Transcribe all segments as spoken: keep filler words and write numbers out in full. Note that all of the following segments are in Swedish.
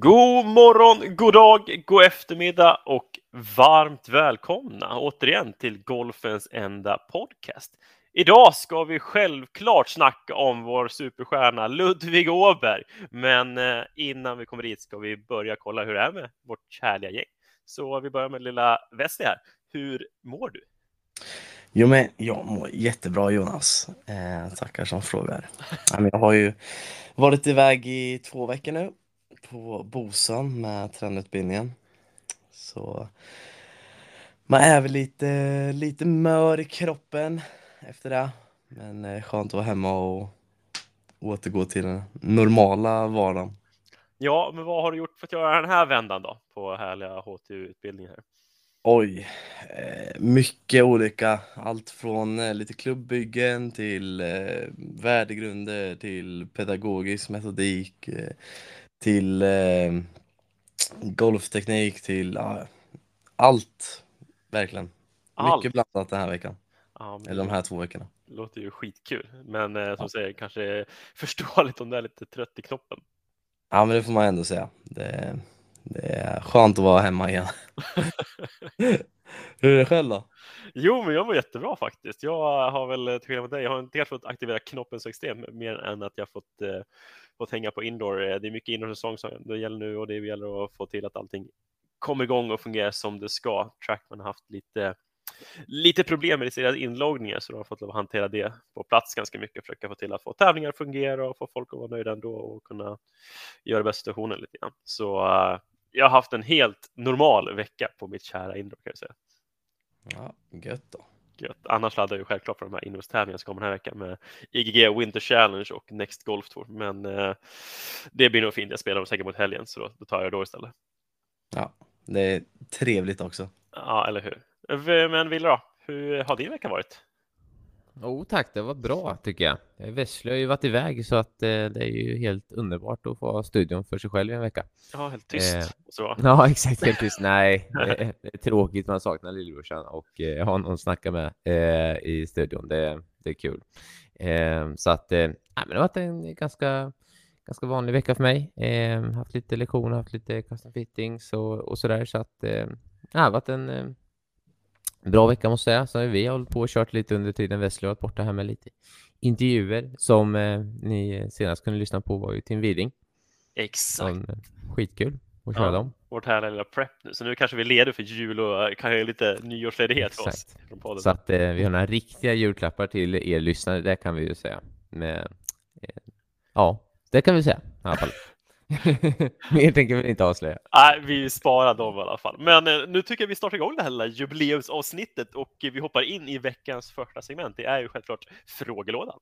God morgon, god dag, god eftermiddag och varmt välkomna återigen till Golfens enda podcast. Idag ska vi självklart snacka om vår superstjärna Ludvig Åberg. Men innan vi kommer dit ska vi börja kolla hur det är med vårt härliga gäng. Så vi börjar med lilla Västi här. Hur mår du? Jo, men jag mår jättebra, Jonas. Eh, tackar som frågar. Jag har ju varit iväg i två veckor nu på Bosan med tränutbildningen. Så man är väl lite, lite mör i kroppen efter det. Men skönt att vara hemma och återgå till den normala vardagen. Ja, men vad har du gjort för att göra den här vändan då på härliga H T U-utbildningen här? Oj, mycket olika. Allt från lite klubbbyggen till värdegrunder, till pedagogisk metodik, till golfteknik, till allt. Verkligen. Allt. Mycket blandat den här veckan. Ja, men... Eller de här två veckorna. Det låter ju skitkul. Men som ja. säger, kanske förståeligt om det är lite trött i knoppen. Ja, men det får man ändå säga. Det... Det är skönt att vara hemma igen. Hur är det själv då? Jo, men jag mår jättebra faktiskt. Jag har väl, till skillnad mot dig, jag har inte helt fått aktivera knoppen så extremt, mer än att jag har fått, eh, fått hänga på indoor. Det är mycket indoor-säsong som det gäller nu, och det gäller att få till att allting kommer igång och fungerar som det ska. Trackman har haft lite, lite problem med sina inloggningar, så de har fått lov att hantera det på plats ganska mycket. Försöka få till att få tävlingar att fungera och få folk att vara nöjda ändå och kunna göra bästa situationen lite grann. Så... Eh, Jag har haft en helt normal vecka på mitt kära indoor, kan jag säga. Ja, gött då. Gött. Annars laddar jag ju självklart för de här indoor-tävlingarna som kommer den här veckan med I G G Winter Challenge och Next Golf Tour. Men eh, det blir nog fint. Jag spelar dem säkert mot helgen, så då, då tar jag då istället. Ja, det är trevligt också. Ja, eller hur? Men Wille då, hur har din vecka varit? Jo oh, tack, det var bra tycker jag. Vässlö har ju varit iväg, så att eh, det är ju helt underbart att få studion för sig själv i en vecka. Ja, helt tyst. Eh, så. Ja, exakt, helt tyst. Nej, det, det är tråkigt, man saknar lillebrorsan och eh, har någon att snacka med eh, i studion. Det, det är kul. Eh, så att, eh, men det har varit en ganska, ganska vanlig vecka för mig. Eh, haft lite lektioner, haft lite custom fittings och, och sådär. Så att, eh, ja, det har varit en... Eh, bra vecka måste jag säga. Så vi har hållit på och kört lite under tiden Västlö varit borta här med lite intervjuer som eh, ni senast kunde lyssna på var ju Tim Widing. Exakt. Som, eh, skitkul att köra ja, dem. Vårt härliga lilla prep nu. Så nu kanske vi leder för jul och kanske lite nyårsledighet för oss. Exakt. Så att eh, vi har några riktiga julklappar till er lyssnare. Det kan vi ju säga. Men, eh, ja, det kan vi säga i alla fall. Mer tänker vi inte avslöja. Nej, vi sparar dem i alla fall. Men eh, nu tycker jag vi startar igång det här lilla jubileumsavsnittet. Och eh, vi hoppar in i veckans första segment. Det är ju självklart frågelådan.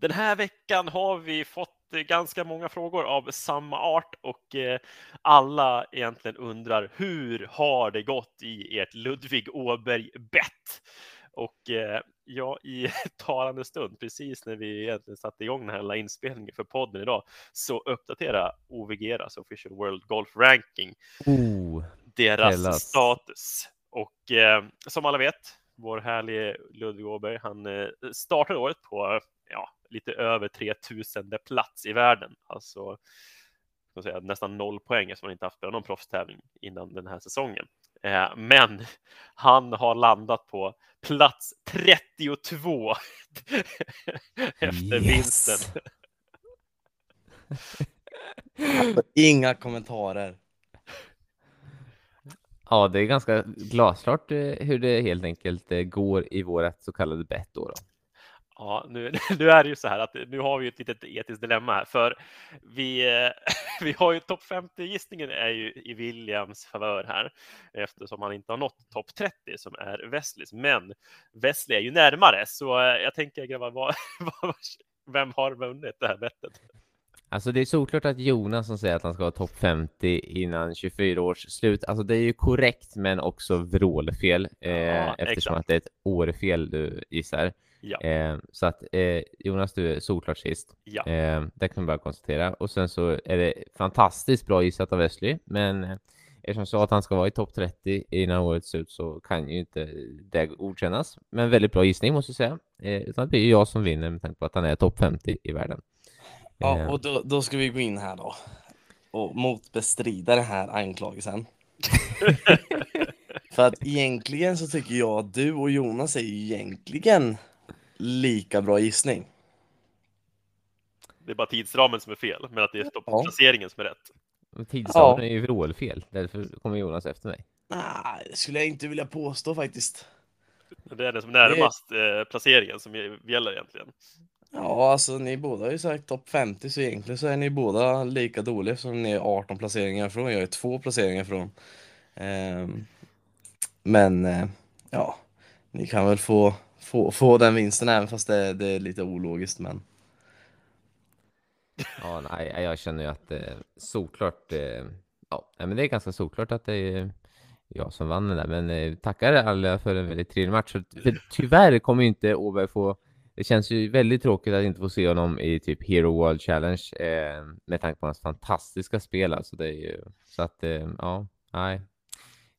Den här veckan har vi fått eh, ganska många frågor av samma art. Och eh, alla egentligen undrar, hur har det gått i ert Ludvig Åberg-bett? Och eh, ja, i talande stund, precis när vi egentligen satte igång den här inspelningen för podden idag, så uppdatera O W G R, alltså Official World Golf Ranking, oh, deras hellas. status. Och eh, som alla vet, vår härliga Ludvig Åberg, han eh, startade året på ja, lite över tre tusen plats i världen. Alltså ska säga, nästan noll poäng, eftersom han inte haft någon proffstävling innan den här säsongen. Men han har landat på plats trettiotvå efter vinsten. Alltså, inga kommentarer. Ja, det är ganska glasklart hur det helt enkelt går i vårat så kallade bett då. då. Ja, nu, nu är det ju så här att nu har vi ju ett litet etiskt dilemma här, för vi, vi har ju topp femtio-gissningen är ju i Williams favör här, eftersom han inte har nått topp trettio som är Wesleys, men Wesley är ju närmare, så jag tänker grabbar, vad, vad, vem har vunnit det här bettet? Alltså det är såklart att Jonas som säger att han ska ha topp femtio innan tjugofyra års slut. Alltså det är ju korrekt, men också vrålfel eh, ja, eftersom exakt. att det är ett årfel du gissar. Ja. Eh, så att eh, Jonas, du är såklart sist. Ja. Eh, det kan man bara konstatera. Och sen så är det fantastiskt bra gissat av Wesley. Men eh, eftersom jag sa att han ska vara i topp trettio innan året slut, så kan ju inte det godkännas. Men väldigt bra gissning måste jag säga. Eh, utan det är ju jag som vinner med tanke på att han är topp femtio i världen. Ja, och då, då ska vi gå in här då. och motbestrida den här anklagelsen. För att egentligen så tycker jag att du och Jonas är ju egentligen lika bra gissning. Det är bara tidsramen som är fel, men att det är placeringen som är rätt. Men tidsramen ja. är ju vrålfel, därför kommer Jonas efter mig. Nej, det skulle jag inte vilja påstå faktiskt. Det är den som närmast eh, placeringen som gäller egentligen. Ja, alltså ni båda har ju sagt topp femtio, så egentligen så är ni båda lika dåliga som ni är arton placeringar från. Jag är två placeringar från. Eh, men eh, ja, ni kan väl få, få, få den vinsten även fast det, det är lite ologiskt, men... Ja, nej, jag känner ju att eh, såklart, eh, ja, men det är ganska såklart att det är jag som vann den där. Men eh, tackar alla för en väldigt trevlig match. För tyvärr kommer ju inte Åberg få, det känns ju väldigt tråkigt att inte få se honom i typ Hero World Challenge eh, med tanke på hans fantastiska spel. Alltså det är ju, så att, eh, ja, nej.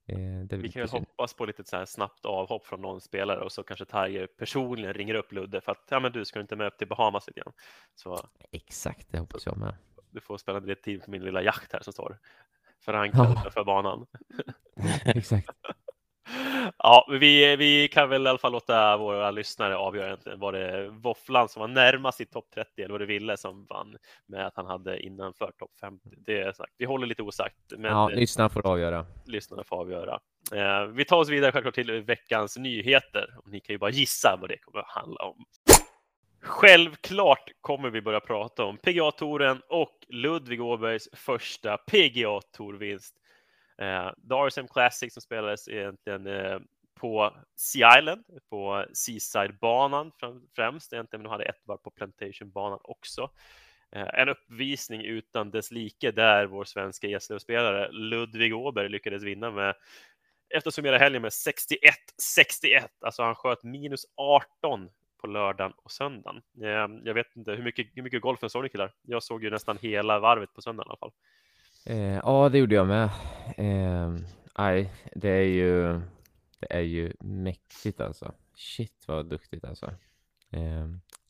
Eh, det Vi kan ju hoppas på lite så här snabbt avhopp från någon spelare och så kanske Tiger personligen ringer upp Ludde för att ja, men du ska inte med upp till Bahamas igen. Så exakt, det hoppas jag med. Du får spela det team på min lilla jakt här som står förankrad ja. för banan. Exakt. Ja, vi, vi kan väl i alla fall låta våra lyssnare avgöra egentligen. Var det Våfflan som var närmast i topp trettio eller var det Ville som vann med att han hade innanför topp femtio? Det är sagt. Vi håller lite osagt. Men ja, lyssnarna får avgöra. Lyssnarna får avgöra. Eh, vi tar oss vidare självklart till veckans nyheter. Och ni kan ju bara gissa vad det kommer att handla om. Självklart kommer vi börja prata om P G A-touren och Ludvig Åbergs första P G A-tourvinst. Eh, The R S M Classic som spelades egentligen eh, på Sea Island, på Seaside-banan främ- främst egentligen, men de hade ett var på Plantation-banan också. Eh, en uppvisning utan dess like där vår svenska gästlöpsspelare Ludvig Åberg lyckades vinna med, efter att summera helgen, med sextioett sextioett. Alltså han sköt minus arton på lördagen och söndagen. Eh, jag vet inte hur mycket, hur mycket golfen såg ni killar? Jag såg ju nästan hela varvet på söndagen i alla fall. Eh, ja, det gjorde jag med. Nej, eh, det är ju det är ju mäktigt alltså. Shit vad duktigt alltså. Eh,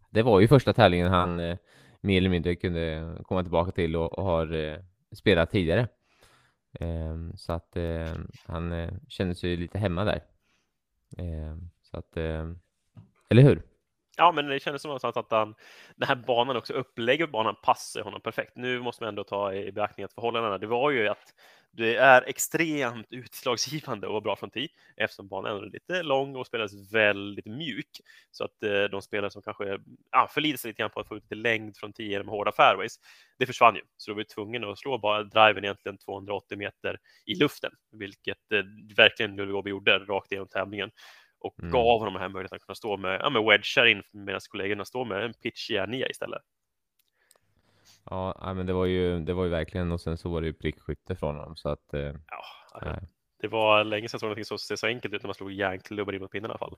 det var ju första tävlingen han eh, mer eller mindre kunde komma tillbaka till och, och har eh, spelat tidigare. Eh, så att eh, han eh, kände sig lite hemma där. Eh, så att, eh, eller hur? Ja, men det kändes som att han, den här banan också, upplägget banan passar honom perfekt. Nu måste man ändå ta i beaktning att förhållandena, det var ju att det är extremt utslagsgivande och var bra från tid, eftersom banan är lite lång och spelas väldigt mjuk. Så att eh, de spelare som kanske ja, förlider sig lite grann på att få ut lite längd från tio med hårda fairways, det försvann ju. Så då var ju tvungen att slå bara driven egentligen tvåhundraåttio meter i luften, vilket eh, verkligen Ludvig gjorde rakt igenom tävlingen. Och gav honom den här möjligheten att kunna stå med, ja, med wedgar in medan kollegorna står med en pitch nia istället. Ja, men det var ju, det var ju verkligen, och sen så var det ju prickskytte från honom. Så att, eh, ja, nej. Det var länge sedan så någonting som ser så enkelt ut när man slog järnklubbar in mot pinnen i alla fall.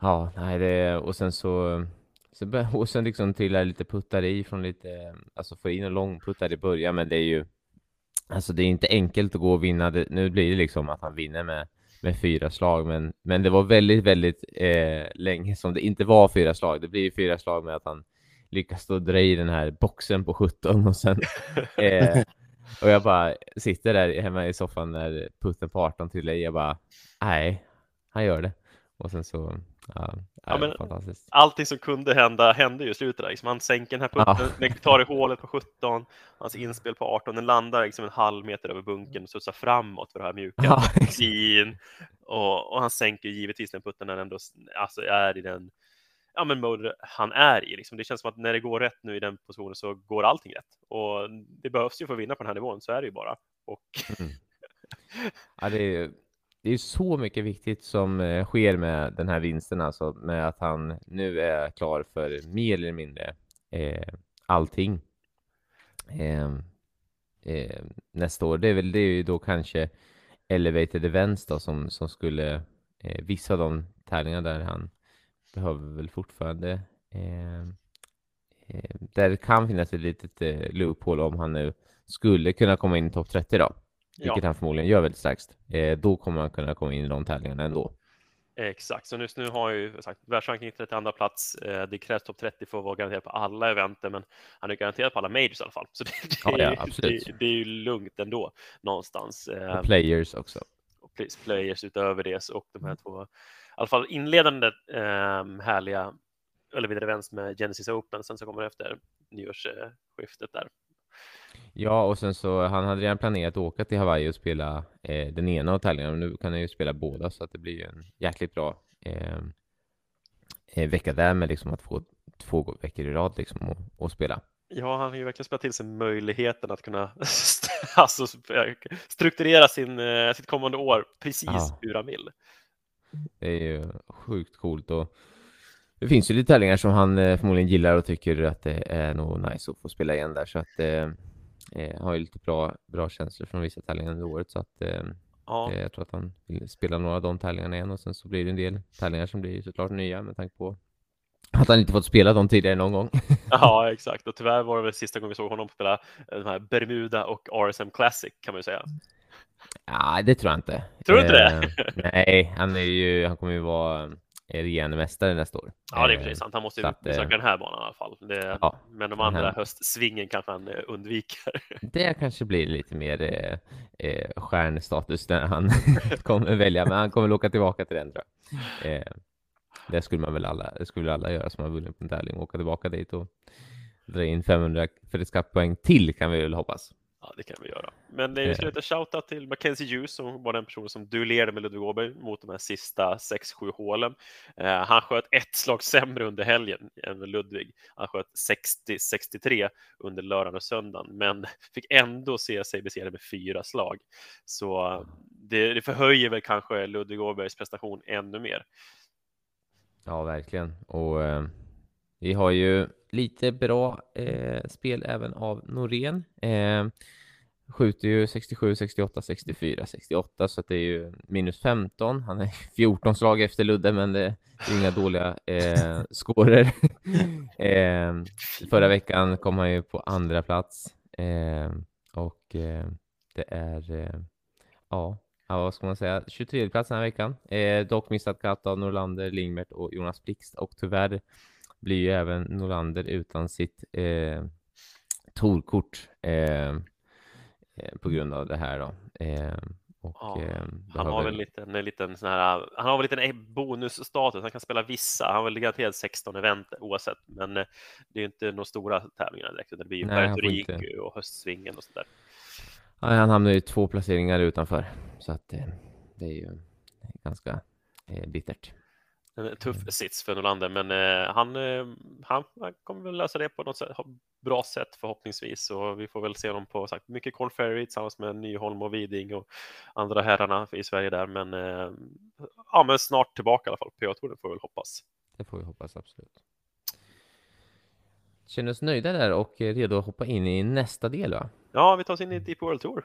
Ja, nej, det, och sen så, så och sen liksom trillade lite puttar i från lite, alltså få in en lång puttar i början, men det är ju, alltså det är inte enkelt att gå och vinna. Det, nu blir det liksom att han vinner med med fyra slag, men, men det var väldigt, väldigt eh, länge som det inte var fyra slag. Det blir ju fyra slag med att han lyckas stå och dra i den här boxen på sjutton och sen eh, och jag bara sitter där hemma i soffan när putten på arton trillar i, jag bara, nej, han gör det. Och sen så, ja, ja men fantastiskt. Allting som kunde hända, hände ju i slutet där. Liksom, han sänker den här putten, ja. Den tar i hålet på sjutton, hans inspel på arton, den landar liksom en halv meter över bunken och sussar framåt för det här mjuka. Ja. Och, och han sänker givetvis den putten när den ändå, alltså, är i den ja, men mode han är i. Liksom. Det känns som att när det går rätt nu i den positionen så går allting rätt. Och det behövs ju för att vinna på den här nivån, så är det ju bara. Och... Mm. Ja, det är ju... Det är ju så mycket viktigt som sker med den här vinsten, alltså med att han nu är klar för mer eller mindre eh, allting eh, eh, nästa år. Det är väl det är ju då kanske Elevated Events då, som, som skulle eh, vissa av de tävlingar där han behöver väl fortfarande. Eh, eh, där kan finnas ett litet eh, loophole om han nu skulle kunna komma in i topp trettio då. Vilket ja. han förmodligen gör väldigt strax. Eh, då kommer han kunna komma in i de tävlingarna ändå. Exakt, så just nu har jag ju sagt världsranking trettioandra plats. Det krävs topp trettio för att vara garanterad på alla eventer, men han är garanterad på alla majors i alla fall. Så det, det, ja, ja, det, det är ju lugnt ändå någonstans. Och players också. Och players utöver det, och de här två i alla fall inledande eh, härliga eller vidare events med Genesis Open, sen så kommer det efter nyårsskiftet där. Ja, och sen så han hade redan planerat att åka till Hawaii och spela eh, den ena av tävlingarna, men nu kan han ju spela båda, så att det blir ju en jäkligt bra eh, vecka där med liksom att få två veckor i rad liksom och, och spela. Ja, han har ju verkligen spelat till sig möjligheten att kunna alltså, strukturera sin, sitt kommande år precis ja. hur han vill. Det är ju sjukt coolt, och det finns ju lite tävlingar som han förmodligen gillar och tycker att det är nog nice att få spela igen där. Så att eh, han har ju lite bra, bra känslor från vissa tävlingar under året. Så att eh, ja. jag tror att han vill spela några av de tävlingarna igen. Och sen så blir det en del tävlingar som blir såklart nya med tanke på att han inte fått spela dem tidigare någon gång. Ja, exakt. Och tyvärr var det väl sista gången vi såg honom spela de här Bermuda och R S M Classic, kan man ju säga. Ja, det tror jag inte. Tror du inte det? Eh, nej, han, är ju, han kommer ju vara... är regenmästare nästa år. Ja, det är precis sant. Han måste ju att, besöka den här banan i alla fall. Det, ja, men de andra här... höstsvingen kanske han undviker. Det kanske blir lite mer eh, stjärnstatus när han kommer välja. Men han kommer åka tillbaka till den, tror jag. Eh, det skulle man väl alla, det skulle alla göra som har vunnit på en tävling. Åka tillbaka dit och dra in femhundra för ett skattpoäng till, kan vi väl hoppas. Ja, det kan vi göra. Men vi skulle lite shoutout till Mackenzie Hughes, som var den personen som duellerade med Ludvig Åberg mot de här sista sex sju hålen. Eh, han sköt ett slag sämre under helgen än Ludvig. Han sköt sextio sextiotre under lördagen och söndagen, men fick ändå se sig besegrad med fyra slag. Så det, det förhöjer väl kanske Ludvig Åbergs prestation ännu mer. Ja, verkligen. Och eh, vi har ju lite bra eh, spel även av Norén. Eh, skjuter ju sextiosju, sextioåtta, sextiofyra, sextioåtta, så att det är ju minus femton. Han är fjorton slag efter Ludde, men det är inga dåliga eh, scorer. eh, förra veckan kom han ju på andra plats. Eh, och eh, det är, eh, ja, vad ska man säga, tjugotredje plats den här veckan. Eh, dock missat katt av Norlander, Lingmert och Jonas Blixt, och tyvärr blir ju även Norlander utan sitt eh, tourkort eh, eh, på grund av det här då. Eh, och, ja, eh, han har, har väl lite en liten sån här, han har väl lite en bonusstatus. Han kan spela vissa. Han har väl garanterat sexton event oavsett, men eh, det är ju inte några stora tävlingar direkt. Det blir ju Pertorik och höstsvingen och sånt där. Ja, han hamnar ju två placeringar utanför, så att eh, det är ju ganska eh, bittert. En tuff sits för Norlander, men eh, han, eh, han, han kommer väl lösa det på något sätt, bra sätt förhoppningsvis, och vi får väl se honom på sagt, mycket Corn Ferry tillsammans med Nyholm och Widing och andra herrarna i Sverige där, men, eh, ja, men snart tillbaka i alla fall. P G A Touren får vi väl hoppas. Det får vi hoppas, absolut. Känner oss nöjda där och redo att hoppa in i nästa del, va? Ja, vi tar oss in i D P World Tour.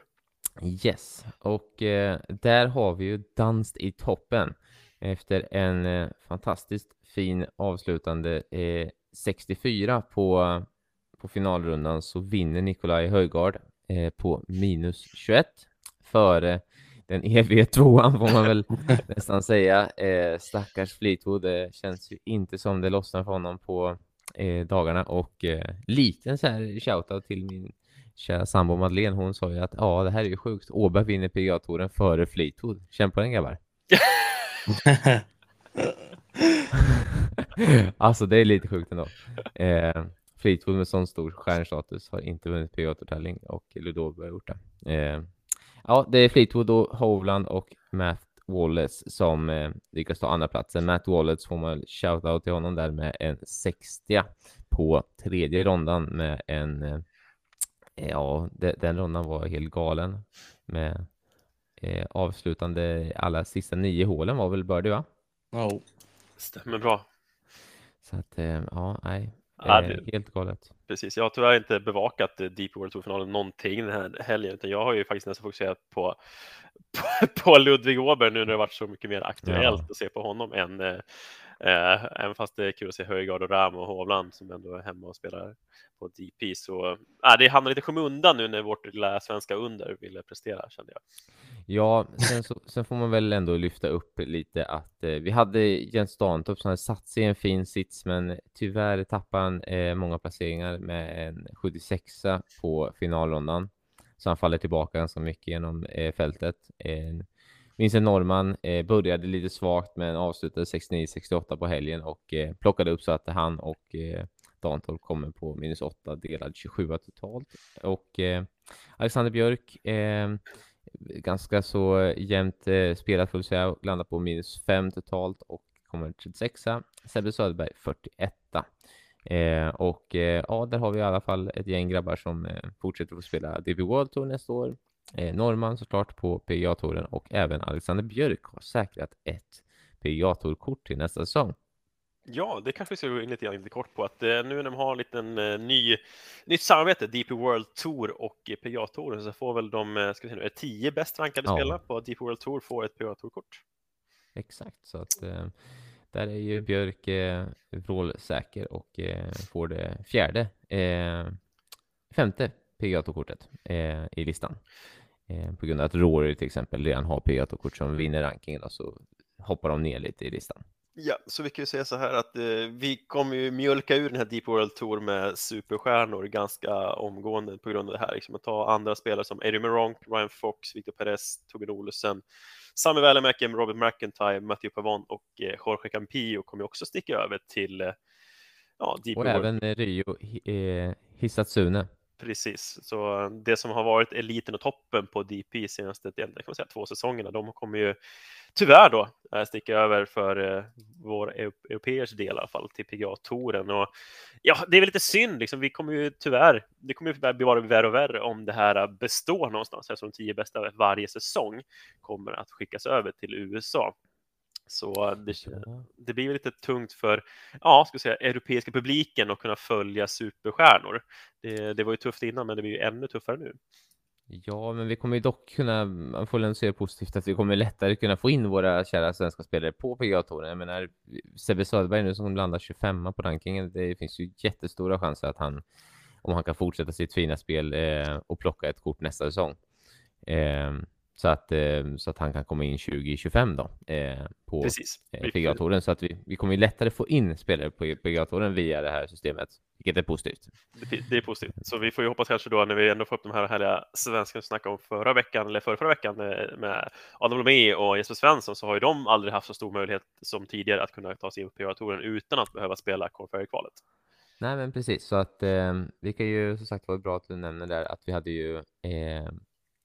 Yes, och eh, där har vi ju danst i toppen efter en eh, fantastiskt fin avslutande eh, sextiofyra på, på finalrundan, så vinner Nikolaj Höjgaard eh, på minus tjugoett före eh, den E V tvåan, får man väl nästan säga. Eh, stackars Fleetwood, det känns ju inte som det lossnar för honom på eh, dagarna. Och eh, liten så här shoutout till min kära sambo Madeleine. Hon sa ju att ja, det här är ju sjukt. Åberg vinner P G A-touren före Fleetwood. Känn på den, grabbar. Alltså det är lite sjukt ändå. eh, Fleetwood med sån stor stjärnstatus har inte vunnit P G A Tour, och Ludov har gjort det. eh, Ja, det är Fleetwood och Hovland och Matt Wallace som eh, lyckas ta andra platsen. Matt Wallace får man shoutout till honom där med en sextio på tredje rundan med en eh, ja, de, den rundan var helt galen med Eh, avslutande alla sista nio hålen var väl Birdie, va? Ja, oh. stämmer bra. Så att, eh, ja, nej. Eh, ah, det... Helt galet. Precis, jag har tyvärr inte bevakat Deep World Tour-finalen någonting den här helgen, utan jag har ju faktiskt nästan fokuserat på, på, på Ludvig Åberg nu när det har varit så mycket mer aktuellt ja. att se på honom än, Eh, även fast det är kul att se Højgaard och Rahm och Hovland som ändå är hemma och spelar på D P. Så eh, det hamnar lite skymundan nu när vårt lilla svenska under ville prestera, kände jag. Ja, sen, så, sen får man väl ändå lyfta upp lite att eh, vi hade Jens Dantorp som hade satt sig i en fin sits, men tyvärr tappade han eh, många placeringar med en sjuttiosexa på finalrundan. Så han faller tillbaka ganska mycket genom eh, fältet. Eh, Vincent Norman eh, började lite svagt men avslutade sextionio sextioåtta på helgen och eh, plockade upp så att han och eh, Dantorp kommer på minus åtta delad tjugosju totalt. Och eh, Alexander Björk eh, ganska så jämnt eh, spelat, får vi säga, och landar på minus fem totalt och kommer trettiosex. Sebbe Söderberg fyrtioett. Eh, och eh, ja, där har vi i alla fall ett gäng grabbar som eh, fortsätter att spela D P World Tour nästa år. Eh, Norman såklart på P G A-touren och även Alexander Björk har säkrat ett P G A-tourkort till nästa säsong. Ja, det kanske vi ska gå in lite, lite kort på att eh, nu när de har en liten eh, ny, nytt samarbete, D P World Tour och eh, P G A-touren, så får väl de ska vi se nu, är tio bäst rankade ja. spelare på D P World Tour får ett P G A-tourkort. Exakt, så att eh, där är ju Björk eh, vrålsäker och eh, får det fjärde, eh, femte P G A-tourkortet eh, i listan. Eh, på grund av att Rory till exempel redan har P G A-tourkort som vinner rankingen och så hoppar de ner lite i listan. Ja, så vi kan ju säga så här att eh, vi kommer ju mjölka ur den här Deep World Tour med superstjärnor ganska omgående på grund av det här. Liksom att ta andra spelare som Eddie Meronk, Ryan Fox, Victor Perez, Torbjörn Olesen, Sami Välimäki, Robert McIntyre, Matthew Pavon och eh, Jorge Campillo kommer ju också sticka över till eh, ja, Deep World. Och även Rio eh, Hisatsune. Precis, så det som har varit eliten och toppen på D P senaste kan man säga, två säsongerna, de kommer ju tyvärr då sticka över för vår europeiers del i alla fall till P G A-touren. Och ja, det är väl lite synd liksom. Vi kommer ju tyvärr, det kommer ju bli bara värre och värre om det här består någonstans, eftersom de tio bästa varje säsong kommer att skickas över till U S A. Så det, det blir lite tungt för ja, ska jag säga, europeiska publiken att kunna följa superstjärnor. Det, det var ju tufft innan, men det blir ju ännu tuffare nu. Ja, men vi kommer ju dock kunna, man får väl se positivt att vi kommer lättare kunna få in våra kära svenska spelare på P G A-touren. Jag menar, Sebbe Söderberg nu som landar tjugofemma på rankingen, det finns ju jättestora chanser att han, om han kan fortsätta sitt fina spel eh, och plocka ett kort nästa säsong. Eh, Så att, så att han kan komma in tjugo tjugofem då eh, på P G A-touren. Så att vi, vi kommer lättare få in spelare på P G A-touren via det här systemet, vilket är positivt. Det, det är positivt. Så vi får ju hoppas kanske då när vi ändå får upp de här härliga svenskarna som snackade om förra veckan eller förra, förra veckan med Adam Lomé och Jesper Svensson, så har ju de aldrig haft så stor möjlighet som tidigare att kunna ta sig in på P G A-touren utan att behöva spela Cornferry-kvalet. Nej, men precis. Så att eh, vi kan ju som sagt vara bra att du nämner där att vi hade ju... Eh,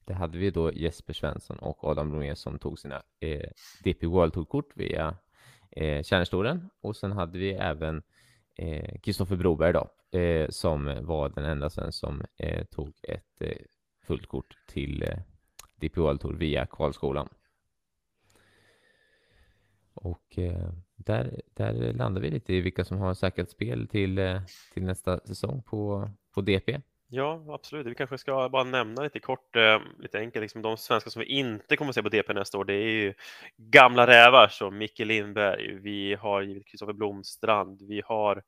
Det hade vi då Jesper Svensson och Adam Bromé som tog sina eh, D P World Tour-kort via eh, kärnstoren. Och sen hade vi även Kristoffer eh, Broberg då, eh, som var den enda sen som eh, tog ett eh, fullt kort till eh, D P World Tour via Karlskolan. Och eh, där, där landar vi lite i vilka som har säkert spel till, eh, till nästa säsong på, på D P. Ja, absolut. Vi kanske ska bara nämna lite kort, eh, lite enkelt, liksom de svenskar som vi inte kommer att se på D P nästa år, det är ju gamla rävar som Micke Lindberg, vi har givet Kristoffer Blomstrand, vi har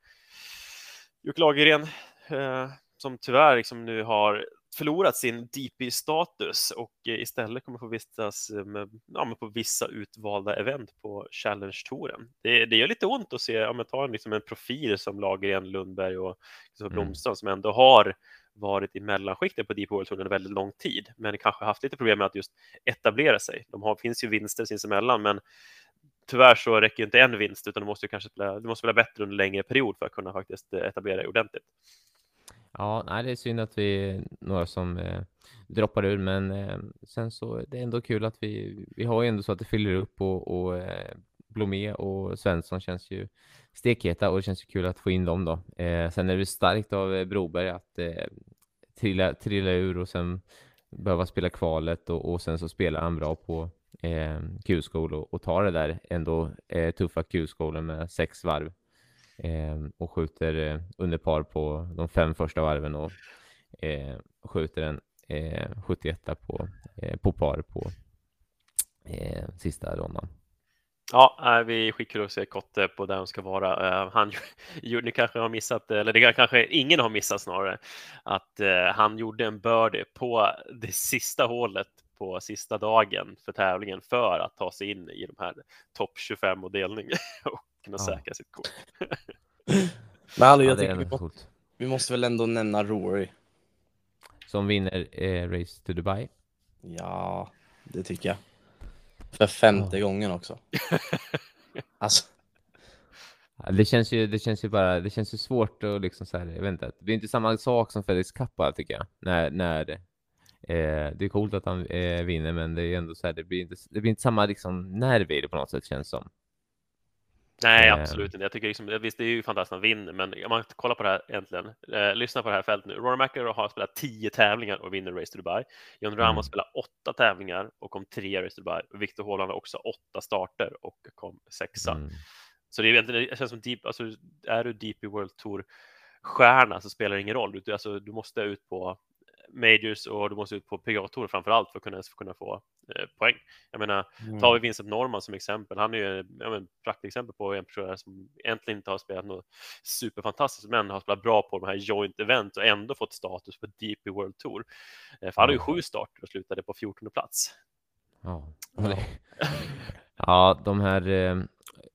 Jocke Lagergren eh, som tyvärr liksom nu har förlorat sin D P-status och eh, istället kommer få vistas med, ja, men på vissa utvalda event på Challenge-touren. Det, det gör lite ont att se, ja, men ta en, liksom en profil som Lagergren, Lundberg och Kristoffer mm. Blomstrand som ändå har varit i mellanskikten på D P World Tour under väldigt lång tid, men kanske haft lite problem med att just etablera sig. De har, finns ju vinster sinsemellan, men tyvärr så räcker inte en vinst, utan de måste ju kanske spela, de måste spela bättre under en längre period för att kunna faktiskt etablera sig ordentligt. Ja, nej, det är synd att vi är några som eh, droppar ur, men eh, sen så det är det ändå kul att vi, vi har ju ändå så att det fyller upp och, och eh, Blomé och Svensson känns ju stekheta och det känns ju kul att få in dem då. Eh, sen är det starkt av Broberg att eh, trilla, trilla ur och sen behöva spela kvalet och, och sen så spelar han bra på eh, Q-school och, och tar det där ändå eh, tuffa Q-schoolen med sex varv eh, och skjuter eh, under par på de fem första varven och eh, skjuter en eh, sjuttioett på, eh, på par på eh, sista rundan. Ja, vi är skitkul att se Kotte på där hon ska vara. Han, ni kanske har missat, eller det kanske ingen har missat snarare, att han gjorde en birdie på det sista hålet på sista dagen för tävlingen för att ta sig in i de här topp tjugofem och delning och kunna ja. säkra sitt kort. Men alltså, jag ja, tycker vi, må- vi måste väl ändå nämna Rory. Som vinner eh, Race to Dubai. Ja, det tycker jag. För femte ja. gången också. Alltså. Ja, det känns ju, det känns ju bara, det känns ju svårt att liksom så här, jag vet inte. Det är inte samma sak som Felix Kappa tycker jag. När, när eh, det är coolt att han eh, vinner, men det är ändå så här, det blir inte, det blir inte samma liksom nerv i det på något sätt känns som. Nej, absolut inte. Jag tycker liksom, visst, det är ju fantastiskt att vinna, men man kollar på det här äntligen. Eh, lyssna på det här fält nu. Rory McIlroy har spelat tio tävlingar och vinner Race to Dubai. Jon Rahm har spelat åtta tävlingar och kom tre Race to Dubai. Victor Hovland har också åtta starter och kom sexa. Mm. Så det är egentligen, det känns som deep, alltså, är du D P World Tour stjärna så spelar det ingen roll. Du, alltså, du måste ut på majors och du måste ut på P G A Tour framförallt för att kunna, för att kunna få eh, poäng. Jag menar, mm. tar vi Vincent Norman som exempel. Han är ju jag men, praktiskt exempel på en person som egentligen inte har spelat något superfantastiskt, men har spelat bra på de här joint event och ändå fått status på D P World Tour. Eh, för han har ju sju starter och slutade på fjortonde plats. Ja, ja de här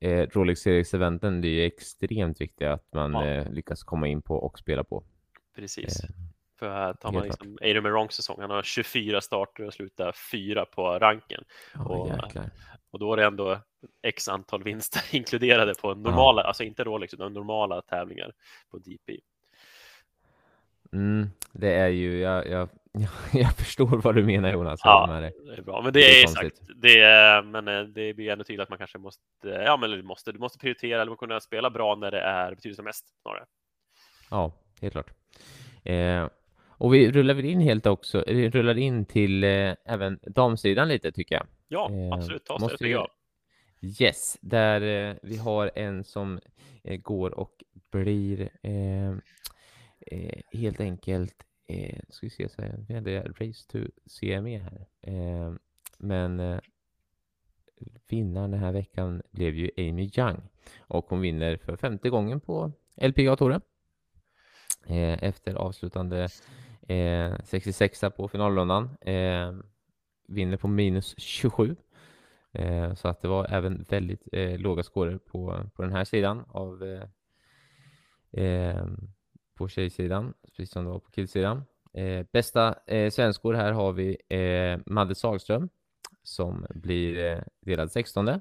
eh, Rolex Series-eventen, det är ju extremt viktigt att man ja. eh, lyckas komma in på och spela på. Precis. Eh. För tar man liksom Adam Ronks säsong, han har tjugofyra starter och slutar fyra på ranken. Oh, och, och då är det ändå x antal vinster inkluderade på normala, ja. alltså inte Rolex utan normala tävlingar på D P. Mm, det är ju, jag, jag, jag förstår vad du menar Jonas. Ja, med det. det är bra, men det, det är exakt. Det är, men det blir ändå tydligt att man kanske måste, ja men du måste, du måste prioritera eller kunna spela bra när det är betyder som mest snarare. Ja, helt klart. Eh, Och vi rullar väl in helt också, vi rullar in till eh, även damsidan lite tycker jag. Ja, eh, absolut. Ta måste det, jag. Yes, där eh, vi har en som eh, går och blir eh, eh, helt enkelt, eh, ska vi se så här, vi hade Race to C M E här. Eh, men eh, vinnaren den här veckan blev ju Amy Young och hon vinner för femte gången på L P G A-touren. Eh, efter avslutande eh, sextiosexa på finalrundan eh, vinner på minus tjugosju eh, så att det var även väldigt eh, låga scorer på, på den här sidan av eh, eh, på tjejsidan precis som det var på killsidan. Eh, bästa eh, svenskor här har vi eh, Madde Sagström som blir eh, delad sextonde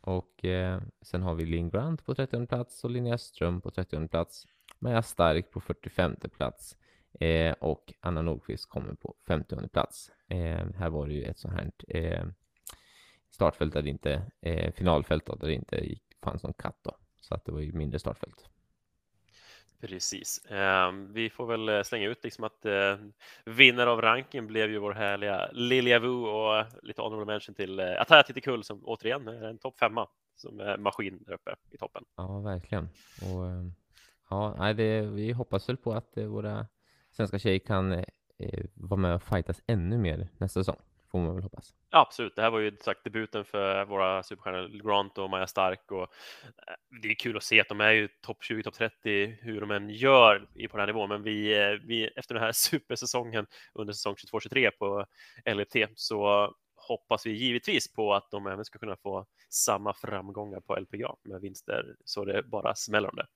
och eh, sen har vi Linda Grant på trettionde plats och Linnea Ström på trettionde plats. Maja Stark på fyrtiofemte plats eh, och Anna Nordqvist kommer på femtionde plats. Eh, här var det ju ett sånt här eh, startfält där det inte, eh, finalfält då, där det inte gick, fanns någon katt då. Så att det var ju mindre startfält. Precis. Eh, vi får väl slänga ut liksom att eh, vinnare av ranken blev ju vår härliga Lilja Wu och lite honorable mention till eh, Ataya Titikull som återigen är en topp femma som är maskin där uppe i toppen. Ja, verkligen. Och eh... Ja, nej, det, vi hoppas väl på att eh, våra svenska tjejer kan eh, vara med och fightas ännu mer nästa säsong, får man väl hoppas. Ja, absolut, det här var ju sagt debuten för våra superstjärnor Grant och Maja Stark och eh, det är kul att se att de är ju topp tjugo, topp trettio hur de än gör i på den här nivån, men vi, eh, vi efter den här supersäsongen under säsong tjugotvå tjugotre på L T så hoppas vi givetvis på att de även ska kunna få samma framgångar på L P G A med vinster så det bara smäller om det.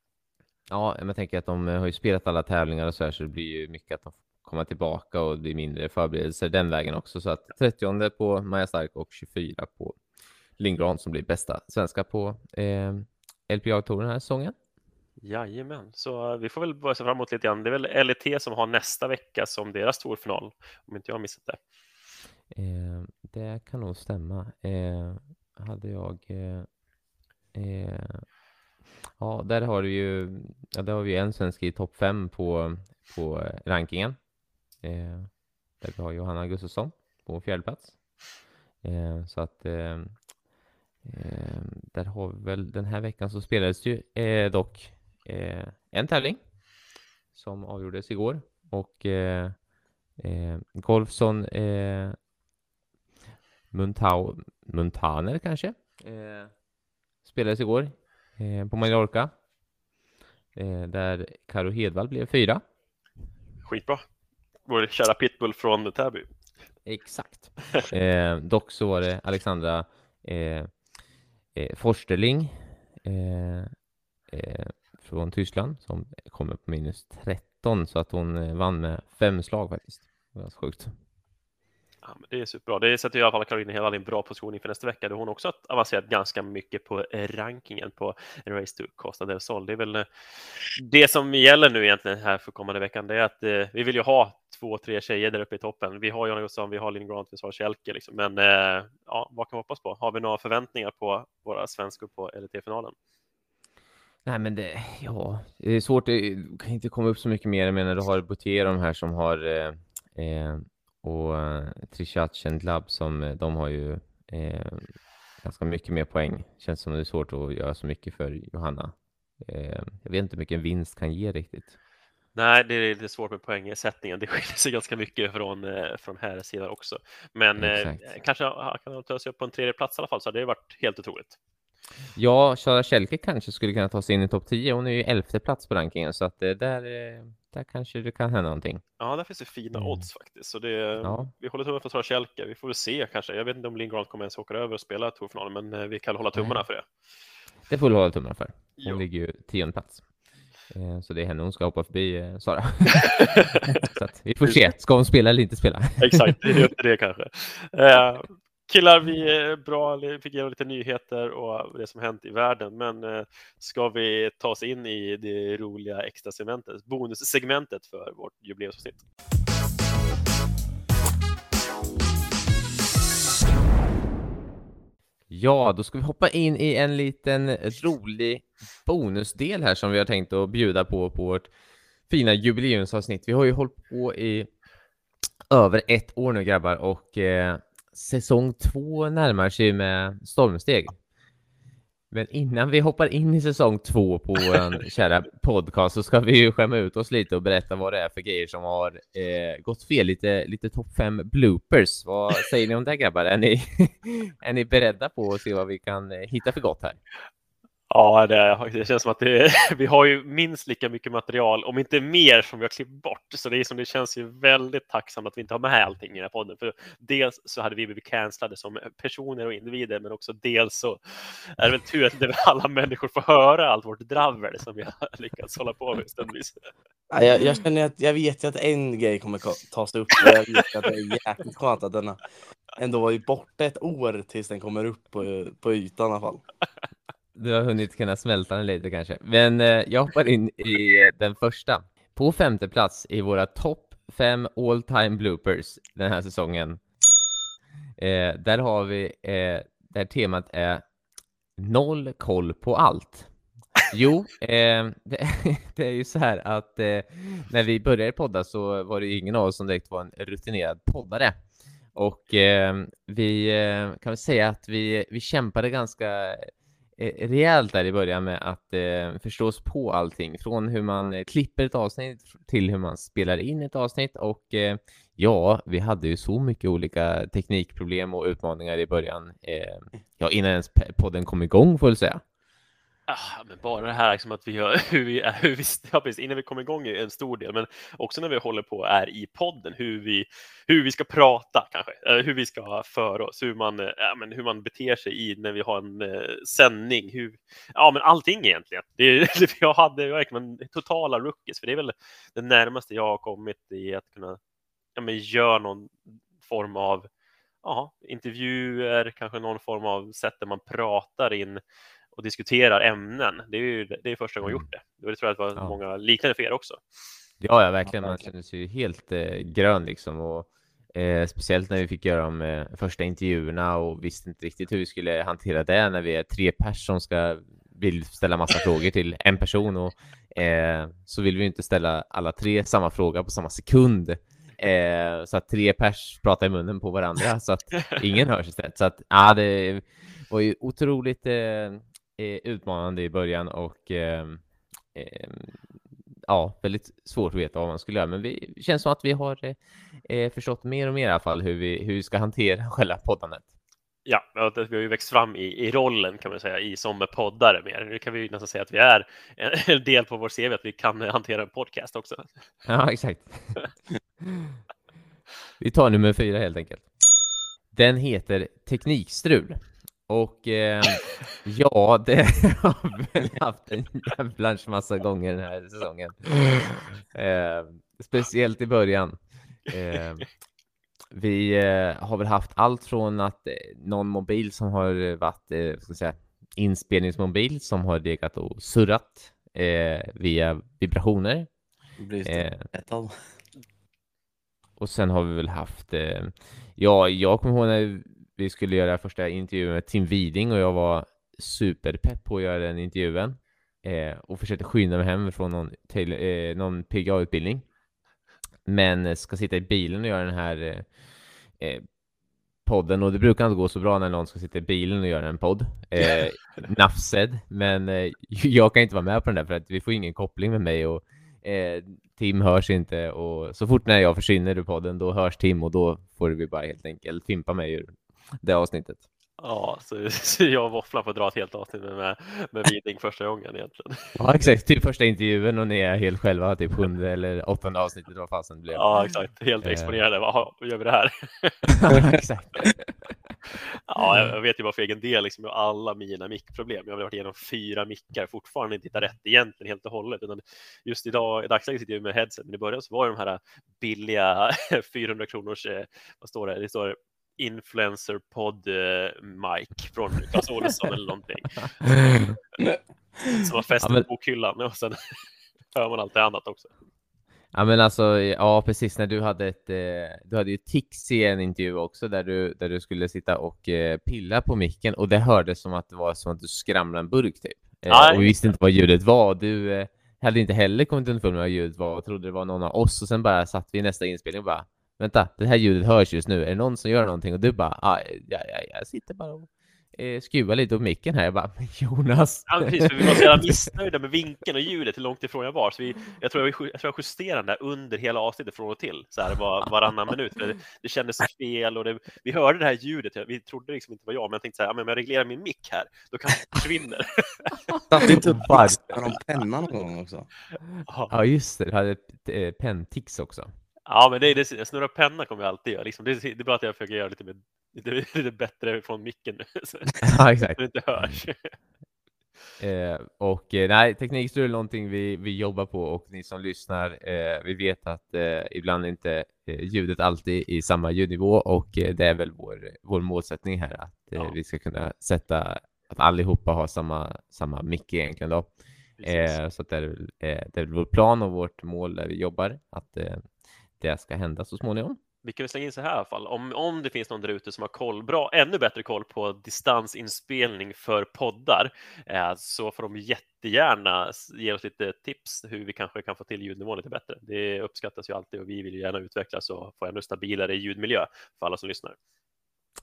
Ja, men jag tänker att de har ju spelat alla tävlingar och så här, så det blir ju mycket att de kommer tillbaka och det blir mindre förberedelser den vägen också. Så att trettionde på Maja Stark och tjugofyra på Lindgren som blir bästa svenska på eh, L P G A-touren här säsongen. Jajamän, så vi får väl börja se framåt lite grann. Det är väl L E T som har nästa vecka som deras storfinal, om inte jag har missat det. Eh, det kan nog stämma. Eh, hade jag... Eh, eh... Ja, där har vi ju ja, där har vi en svensk i topp fem på, på rankingen. Eh, där vi har Johanna Gustafsson på fjärde plats. Eh, så att eh, eh, där har vi väl den här veckan så spelades ju eh, dock eh, en tävling som avgjordes igår. Och eh, eh, Golfson eh, Muntau, Muntaner kanske Eh, spelades igår eh, på Mallorca. Eh, där Caro Hedwall blev fyra. Skitbra. Vår kära pitbull från Täby. Exakt. Eh, dock så var det Alexander eh, eh, Forsterling eh, eh, från Tyskland som kommer på minus tretton, så att hon eh, vann med fem slag faktiskt. Det var sjukt. Ja, men det är superbra. Det sätter i alla fall Karolina Hedvall i en bra position inför nästa vecka, då hon också har avancerat ganska mycket på rankingen på Race to Costa del Sol. Det är väl det som gäller nu egentligen här för kommande veckan. Det är att eh, vi vill ju ha två, tre tjejer där uppe i toppen. Vi har Johanna Gustafsson, vi har Linda Grant, vi har Kjellker liksom. Men eh, ja, vad kan vi hoppas på? Har vi några förväntningar på våra svenskor på L T-finalen? Nej, men det, ja, det är svårt. Det kan inte komma upp så mycket mer. Jag menar, du har Boutier de här som har... Eh, eh, och uh, Trishat Chandlab som de har ju eh, ganska mycket mer poäng. Känns som det är svårt att göra så mycket för Johanna. Eh, jag vet inte hur mycket en vinst kan ge riktigt. Nej, det är lite svårt med poängsättningen. Det skiljer sig ganska mycket från, eh, från här sidan också. Men eh, kanske kan de ta sig upp på en tredje plats i alla fall, så det har varit helt otroligt. Ja, Charlotta Kjellker kanske skulle kunna ta sig in i topp tio. Hon är ju elfte plats på rankingen, så att eh, där... Eh... Där kanske det kan hända någonting. Ja, där finns det fina mm. odds faktiskt. Så det, ja. Vi håller tummen för att ta Kjellker. Vi får väl se kanske. Jag vet inte om Linda Grant kommer ens åka över och spela tourfinalen, men vi kan hålla tummarna Nej. för det. Det får vi hålla tummarna för. Hon jo. ligger ju tionde plats. Så det är henne hon ska hoppa förbi, Sara. Så att vi får se. Ska hon spela eller inte spela? Exakt, det är inte det kanske. Uh, killar, vi är bra. Vi fick ge lite nyheter och det som hänt i världen. Men ska vi ta oss in i det roliga extra segmentet, bonussegmentet för vårt jubileumsavsnitt. Ja, då ska vi hoppa in i en liten rolig bonusdel här som vi har tänkt att bjuda på på vårt fina jubileumsavsnitt. Vi har ju hållit på i över ett år nu, grabbar, och... Eh, Säsong två närmar sig med stormsteg. Men innan vi hoppar in i säsong två på vår kära podcast, så ska vi ju skämma ut oss lite och berätta vad det är för grejer som har eh, gått fel. Lite, lite topp fem bloopers. Vad säger ni om det, grabbar? Är ni, är ni beredda på att se vad vi kan hitta för gott här? Ja, det, det känns som att det, vi har ju minst lika mycket material, om inte mer, som vi har klippt bort. Så det, är som, det känns ju väldigt tacksamt att vi inte har med allting i den här podden. För dels så hade vi blivit cancelade som personer och individer, men också dels så är det väl tur att inte alla människor får höra allt vårt dravel som vi har lyckats hålla på med stundvis. Ja, jag, jag känner att jag vet att en grej kommer ta sig upp. Jag vet att det är jäkligt skönt att den ändå var ju borta ett år tills den kommer upp på, på ytan i alla fall. Du har hunnit kunna smälta den lite kanske. Men eh, jag hoppar in i den första. På femte plats i våra topp fem all time bloopers den här säsongen. Eh, där har vi, eh, där temat är noll koll på allt. Jo, eh, det, det är ju så här att eh, när vi började podda så var det ingen av oss som direkt var en rutinerad poddare. Och eh, vi kan väl säga att vi, vi kämpade ganska... rejält där i början med att eh, förstås på allting, från hur man klipper ett avsnitt till hur man spelar in ett avsnitt, och eh, ja, vi hade ju så mycket olika teknikproblem och utmaningar i början, eh, ja, innan ens podden kom igång, får jag säga. Ah, men bara det här liksom att vi gör, hur vi, hur vi ja, precis, innan vi kommer igång är en stor del, men också när vi håller på är i podden, hur vi, hur vi ska prata kanske, hur vi ska föra oss, hur man, ja, men hur man beter sig i när vi har en eh, sändning, hur, ja men allting egentligen. Det, jag hade verkligen totala rookies, för det är väl det närmaste jag har kommit i att kunna ja, men göra någon form av ja, intervjuer, kanske någon form av sätt där man pratar in och diskuterar ämnen. Det är ju det är första gången jag gjort det. Det tror jag att det var ja. många liknande för er också. Ja, ja verkligen. Man känner sig ju helt eh, grön liksom. Och, eh, speciellt när vi fick göra de eh, första intervjuerna och visste inte riktigt hur vi skulle hantera det när vi är tre personer som ska vill ställa massa frågor till en person. Och, eh, så vill vi inte ställa alla tre samma fråga på samma sekund. Eh, så att tre pers pratar i munnen på varandra så att ingen hörs istället. Så att ja, det var ju otroligt... Eh, utmanande i början och eh, eh, ja, väldigt svårt att veta vad man skulle göra, men vi, det känns som att vi har eh, förstått mer och mer i alla fall hur vi, hur vi ska hantera själva poddandet. Ja, vi har ju växt fram i, i rollen kan man säga, i som poddare mer. Nu kan vi ju nästan säga att vi är en del på vår C V, att vi kan hantera en podcast också. Ja, exakt. Vi tar nummer fyra helt enkelt. Den heter Teknikstrul. Och eh, ja, det har väl haft en jävla massa gånger den här säsongen. Eh, speciellt i början. Eh, Vi eh, har väl haft allt från att eh, någon mobil som har varit eh, ska säga, inspelningsmobil som har legat och surrat eh, via vibrationer. Eh, och sen har vi väl haft, eh, ja jag kommer ihåg när vi skulle göra första intervjun med Tim Widing och jag var superpepp på att göra den intervjun. Eh, och försökte skynda mig hem från någon, till, eh, någon P G A-utbildning. Men ska sitta i bilen och göra den här eh, podden. Och det brukar inte gå så bra när någon ska sitta i bilen och göra en podd. Eh, nafsed. Men eh, jag kan inte vara med på den där för att vi får ingen koppling med mig. Och eh, Tim hörs inte. Och så fort när jag försvinner ur podden då hörs Tim. Och då får vi bara helt enkelt fimpa mig ur det avsnittet. Ja, så, så jag våfflar på att dra ett helt avsnitt med, med Widing första gången egentligen. Ja, exakt. Typ första intervjun och ni är helt själva, typ sjunde eller åttonde avsnittet vad fasen det blev. Ja, exakt. Helt exponerade. Vad gör vi det här? Ja, exakt. Ja, jag vet ju bara för egen del liksom, jag har alla mina mickproblem. Jag har varit igenom fyra mickar, fortfarande inte hittar rätt egentligen helt och hållet. Utan just idag, i dagsläget sitter jag med headset, men i början så var det de här billiga fyrahundra kronors, vad står det? Det står influencerpodd eh, Mike från Claes Olsson eller någonting som har fäst ja, men... bokhyllan och sen hör man allt det annat också. Ja men alltså, ja precis när du hade ett, eh, du hade ju tics i en intervju också där du, där du skulle sitta och eh, pilla på micken och det hördes som att det var som att du skramlade en burk typ. Eh, och vi visste inte vad ljudet var. Du eh, hade inte heller kommit underfund med vad ljudet var och trodde det var någon av oss och sen bara satt vi i nästa inspelning och bara vänta, det här ljudet hörs just nu. Är det någon som gör någonting? Och du bara, ah, ja, ja, jag sitter bara och eh, skruvar lite på micken här. Jag bara, Jonas. Ja, precis, för vi var så jävla missnöjda med vinkeln och ljudet hur långt ifrån jag var. Så vi, jag tror jag, jag, jag justerade där under hela avsnittet från och till. Så här var, varannan minut. Det, det kändes så fel. Och det, vi hörde det här ljudet. Vi trodde liksom inte var jag. Men jag tänkte så här, men om jag reglerar min mick här, då kanske det försvinner. Det är inte bara de pennan någon gång också. Ja, just det. Du hade eh, pentix också. Ja, men det, det, snurra penna kommer jag alltid göra. Liksom, det, det är bara att jag försöker göra lite, med, lite, lite bättre från micken nu. Så, ja, exakt. Så det inte hörs. Eh, och nej, teknikstrul är någonting vi, vi jobbar på. Och ni som lyssnar, eh, vi vet att eh, ibland inte eh, ljudet alltid i samma ljudnivå. Och eh, det är väl vår, vår målsättning här. Att eh, ja. vi ska kunna sätta, att allihopa har samma, samma mick egentligen då. Eh, så att det är, eh, det är vår plan och vårt mål där vi jobbar. Att... Eh, det ska hända så småningom. Vi kan väl slänga in så här i alla fall. Om, om det finns någon där ute som har koll, bra, ännu bättre koll på distansinspelning för poddar eh, så får de jättegärna ge oss lite tips hur vi kanske kan få till ljudnivån lite bättre. Det uppskattas ju alltid och vi vill ju gärna utvecklas och få ännu stabilare ljudmiljö för alla som lyssnar.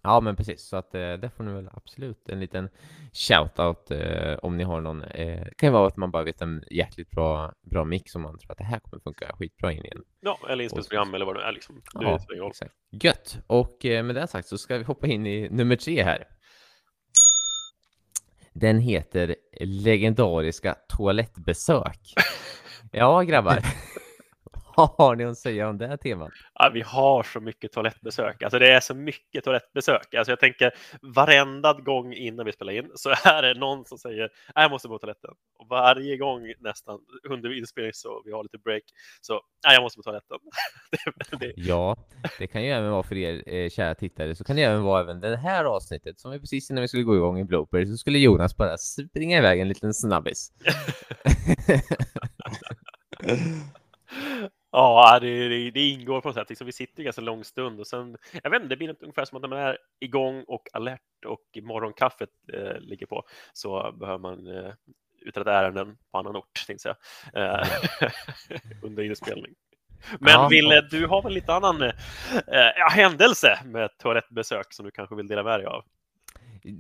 Ja, men precis. Så att, eh, där får ni väl absolut en liten shoutout eh, om ni har någon. Eh, det kan ju vara att man bara vet en jäkligt bra, bra mic som man tror att det här kommer funka skitbra in igen. Ja, eller inspelningsprogram eller vad det är. Liksom. Det ja, är det exakt. Gött. Och eh, med det sagt så ska vi hoppa in i nummer tre här. Den heter legendariska toalettbesök. Ja, grabbar. Vad har ni att säga om det här temat? Ja, vi har så mycket toalettbesök. Alltså det är så mycket toalettbesök. Alltså jag tänker varenda gång innan vi spelar in så är det någon som säger jag måste gå på toaletten. Och varje gång nästan under inspelning så vi har lite break så jag måste gå på toaletten. det... Ja, det kan ju även vara för er eh, kära tittare så kan det även vara även det här avsnittet som är precis innan vi skulle gå igång i blooper så skulle Jonas bara springa iväg en liten snabbis. Ja, det, det, det ingår på något sätt. Liksom, vi sitter ju ganska lång stund och sen, jag vet inte, det blir ungefär som att man är igång och alert och morgonkaffet eh, ligger på. Så behöver man eh, uträtta ärenden på annan ort, tänkte jag, eh, under inspelning. Men ja, Ville, du har väl lite annan eh, händelse med toalettbesök som du kanske vill dela med dig av?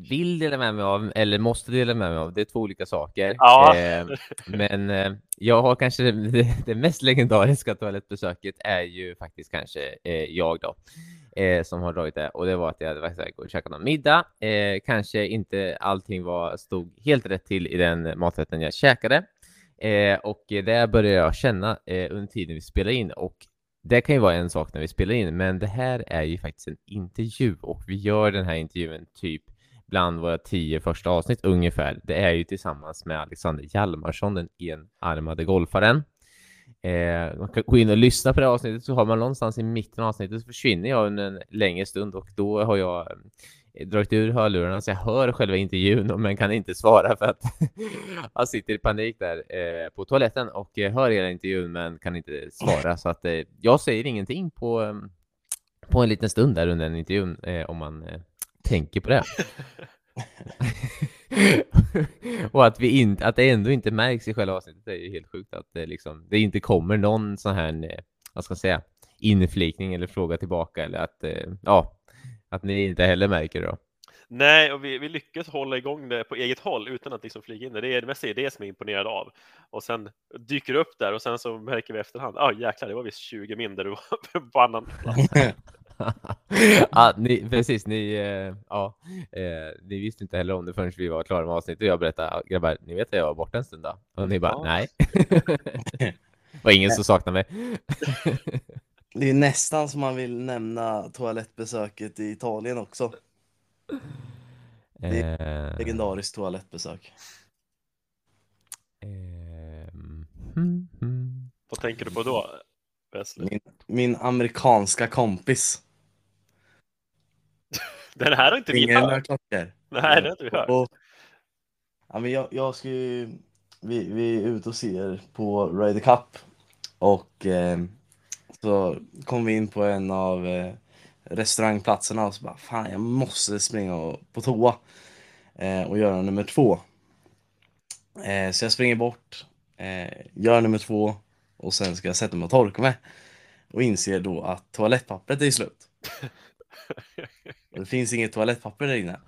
Vill dela med mig av eller måste dela med mig av. Det är två olika saker. Ja. Eh, men eh, jag har kanske det, det mest legendariska toalettbesöket är ju faktiskt kanske eh, jag då. eh, som har dragit det. Och det var att jag hade varit såhär, gå och käka någon middag. Eh, kanske inte allting var, stod helt rätt till i den maträtten jag käkade. Eh, och där började jag känna eh, under tiden vi spelade in. Och det kan ju vara en sak när vi spelar in. Men det här är ju faktiskt en intervju. Och vi gör den här intervjun typ bland våra tio första avsnitt ungefär. Det är ju tillsammans med Alexander Hjalmarsson, den enarmade golfaren. Eh, man kan gå in och lyssna på det avsnittet, så har man någonstans i mitten av avsnittet så försvinner jag under en längre stund och då har jag dragit ur hörlurarna så jag hör själva intervjun men kan inte svara för att jag sitter i panik där eh, på toaletten och hör hela intervjun men kan inte svara, så att eh, jag säger ingenting på, på en liten stund där under en intervjun eh, om man eh, tänker på det. Och att, vi in, att det ändå inte märks i själva avsnittet, det är ju helt sjukt att det, liksom, det inte kommer någon sån här, vad ska jag säga, inflikning eller fråga tillbaka eller att, ja, att ni inte heller märker då. Nej, och vi, vi lyckas hålla igång det på eget håll utan att liksom flyga in det. Det är det mesta det som är imponerad av. Och sen dyker det upp där och sen så märker vi efterhand, ja oh, jäklar, det var visst tjugo mindre du var på annan plats. Ja, ni, precis, ni, eh, ja, eh, ni visste inte heller om det förrän vi var klara med avsnittet och jag berättade, jag bara, ni vet att jag var borta en stund då? Och ni bara, ja. Nej. Det var ingen som saknade mig. Det är ju nästan som man vill nämna toalettbesöket i Italien också. Det är ett legendariskt toalettbesök. Mm, mm, mm. Vad tänker du på då? Min, min amerikanska kompis. Den här har inte vi hört. Nej, det har inte vi hört. Och, ja, men jag, jag ska ju, vi, vi är ute och ser på Ryder Cup. Och eh, så kom vi in på en av eh, restaurangplatserna och så bara, fan jag måste springa och, på toa eh, och göra nummer två. Eh, så jag springer bort, eh, gör nummer två och sen ska jag sätta mig och torka mig. Och inser då att toalettpappret är slut. Det finns inget toalettpapper där inne.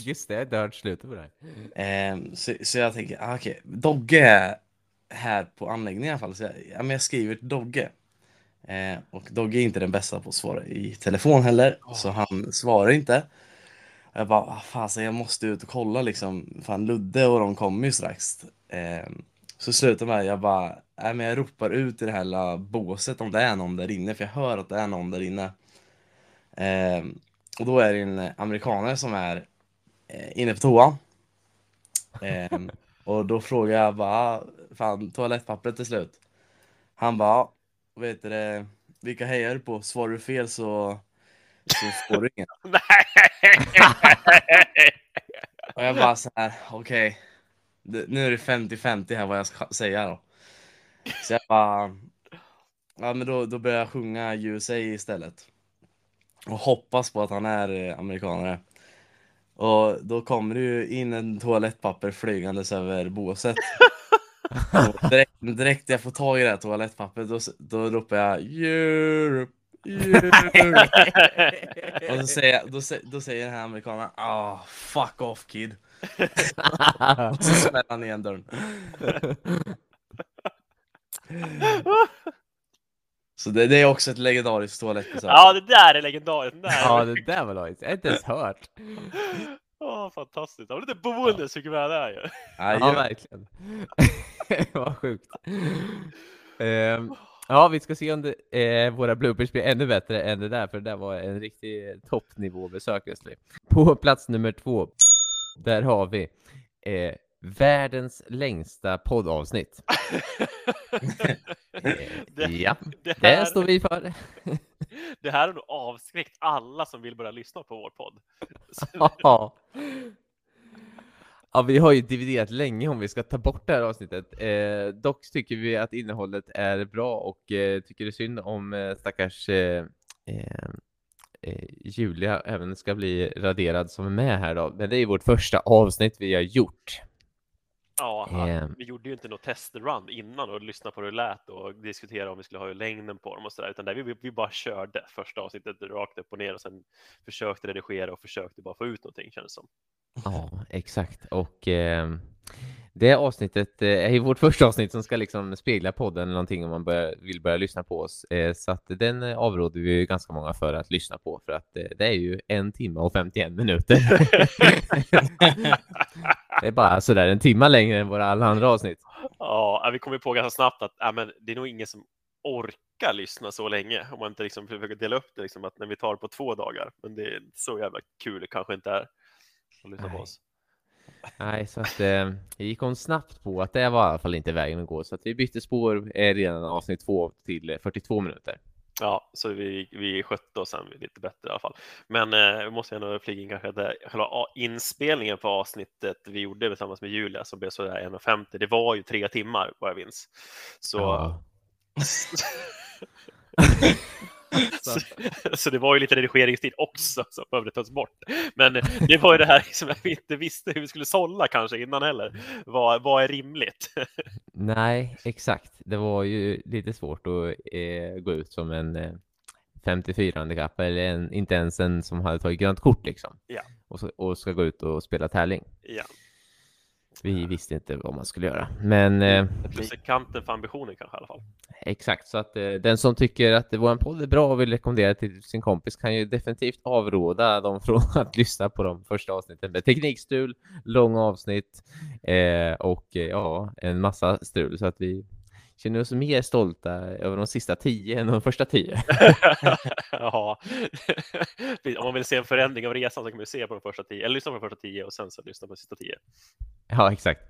Just det, det har slutat på det här. Um, så, så jag tänker, ah, okej, okay. Dogge är här på anläggningen i alla fall. Så jag, ja, men jag skriver till Dogge. Uh, och Dogge är inte den bästa på att svara i telefon heller. Oh. Så han svarar inte. Jag bara, ah, fan, så jag måste ut och kolla liksom. Fan, Ludde och de kommer ju strax. Uh, så slutar med, jag bara, nej, men jag ropar ut i det här båset om det är någon där inne. För jag hör att det är någon där inne. Eh, och då är det en amerikaner som är eh, inne på toan. Eh, och då frågar jag bara, fan, toalettpappret är slut. Han bara, vet du vilka hejar du på? Svarar du fel så, så får du ingen. Och jag bara så här, okej. Okay. Nu är det femtio femtio här vad jag ska säga då. Så jag bara, ja men då, då börjar jag sjunga U S A istället. Och hoppas på att han är amerikanare. Och då kommer det ju in en toalettpapper flygandes över båset. Och direkt, direkt jag får tag i det här toalettpappret, då, då ropar jag Europe, Europe. Och så säger jag, då, då säger den här amerikanen, ah, oh, fuck off kid. Och så smäller han igen dörren. Så det, det är också ett legendariskt toalettbesök. Ja, det där är legendariskt. Nej. Ja, det där var lojt. Jag har inte ens hört. Åh, oh, fantastiskt. Har du inte boende så mycket med det här ju? Ja, ja, verkligen. Vad sjukt. Um, ja, vi ska se om det, eh, våra bloopers blir ännu bättre än det där. För det där var en riktig toppnivåbesök. På plats nummer två, där har vi eh, världens längsta poddavsnitt. det, ja, det, här, det står vi för. Det här har nog avskräckt alla som vill börja lyssna på vår podd. Ja. Ja, vi har ju dividerat länge om vi ska ta bort det här avsnittet. Eh, dock tycker vi att innehållet är bra och eh, tycker det är synd om eh, stackars eh, eh, Julia även ska bli raderad som är med här då. Men det är vårt första avsnitt vi har gjort. Ja, han, vi gjorde ju inte något testrun innan och lyssnade på hur det lät och diskuterade om vi skulle ha längden på dem och sådär, utan där vi, vi bara körde första avsnittet rakt upp och ner och sen försökte redigera och försökte bara få ut någonting, kändes som. Ja, exakt. Och eh, det avsnittet eh, är vårt första avsnitt som ska liksom spegla podden eller någonting om man bör, vill börja lyssna på oss. Eh, så att den eh, avråder vi ju ganska många för att lyssna på, för att eh, det är ju en timme och femtioen minuter. Det är bara sådär en timme längre än våra alla andra avsnitt. Ja, vi kommer på ganska snabbt att äh, men det är nog ingen som orkar lyssna så länge om man inte liksom försöker dela upp det liksom, att när vi tar på två dagar. Men det är så jävla kul det kanske inte är att lyssna på oss. Nej, så att eh, jag gick hon snabbt på att det var i alla fall inte vägen att gå. Så att vi bytte spår eh, redan avsnitt två till fyrtiotvå minuter. Ja, så vi, vi skötte oss sen lite bättre i alla fall. Men eh, vi måste ändå flyga in kanske att själva inspelningen på avsnittet vi gjorde tillsammans med Julia som blev sådär en och femtio. Det var ju tre timmar vad jag minns. Så... Ja. Så, så det var ju lite redigeringstid också som behövde tas bort. Men det var ju det här som jag inte visste hur vi skulle sålla kanske innan heller. Vad, vad är rimligt? Nej, exakt. Det var ju lite svårt att eh, gå ut som en eh, femtiofyra-handikapp eller en, inte ens en som hade tagit grönt kort liksom. Ja. Och, så, och ska gå ut och spela tävling. Ja. Vi visste inte vad man skulle göra. Men eh, plus kanten för ambitionen kanske i alla fall. Exakt, så att eh, den som tycker att vår podd är bra och vill rekommendera till sin kompis kan ju definitivt avråda dem från att lyssna på de första avsnitten med teknikstrul, långa avsnitt eh, och eh, ja, en massa strul. Så att vi känner oss mer stolta över de sista tio än de första tio. Ja. Om man vill se en förändring av resan så kan man se på de första tio. Eller lyssna på de första tio och sen så lyssna på de sista tio. Ja, exakt.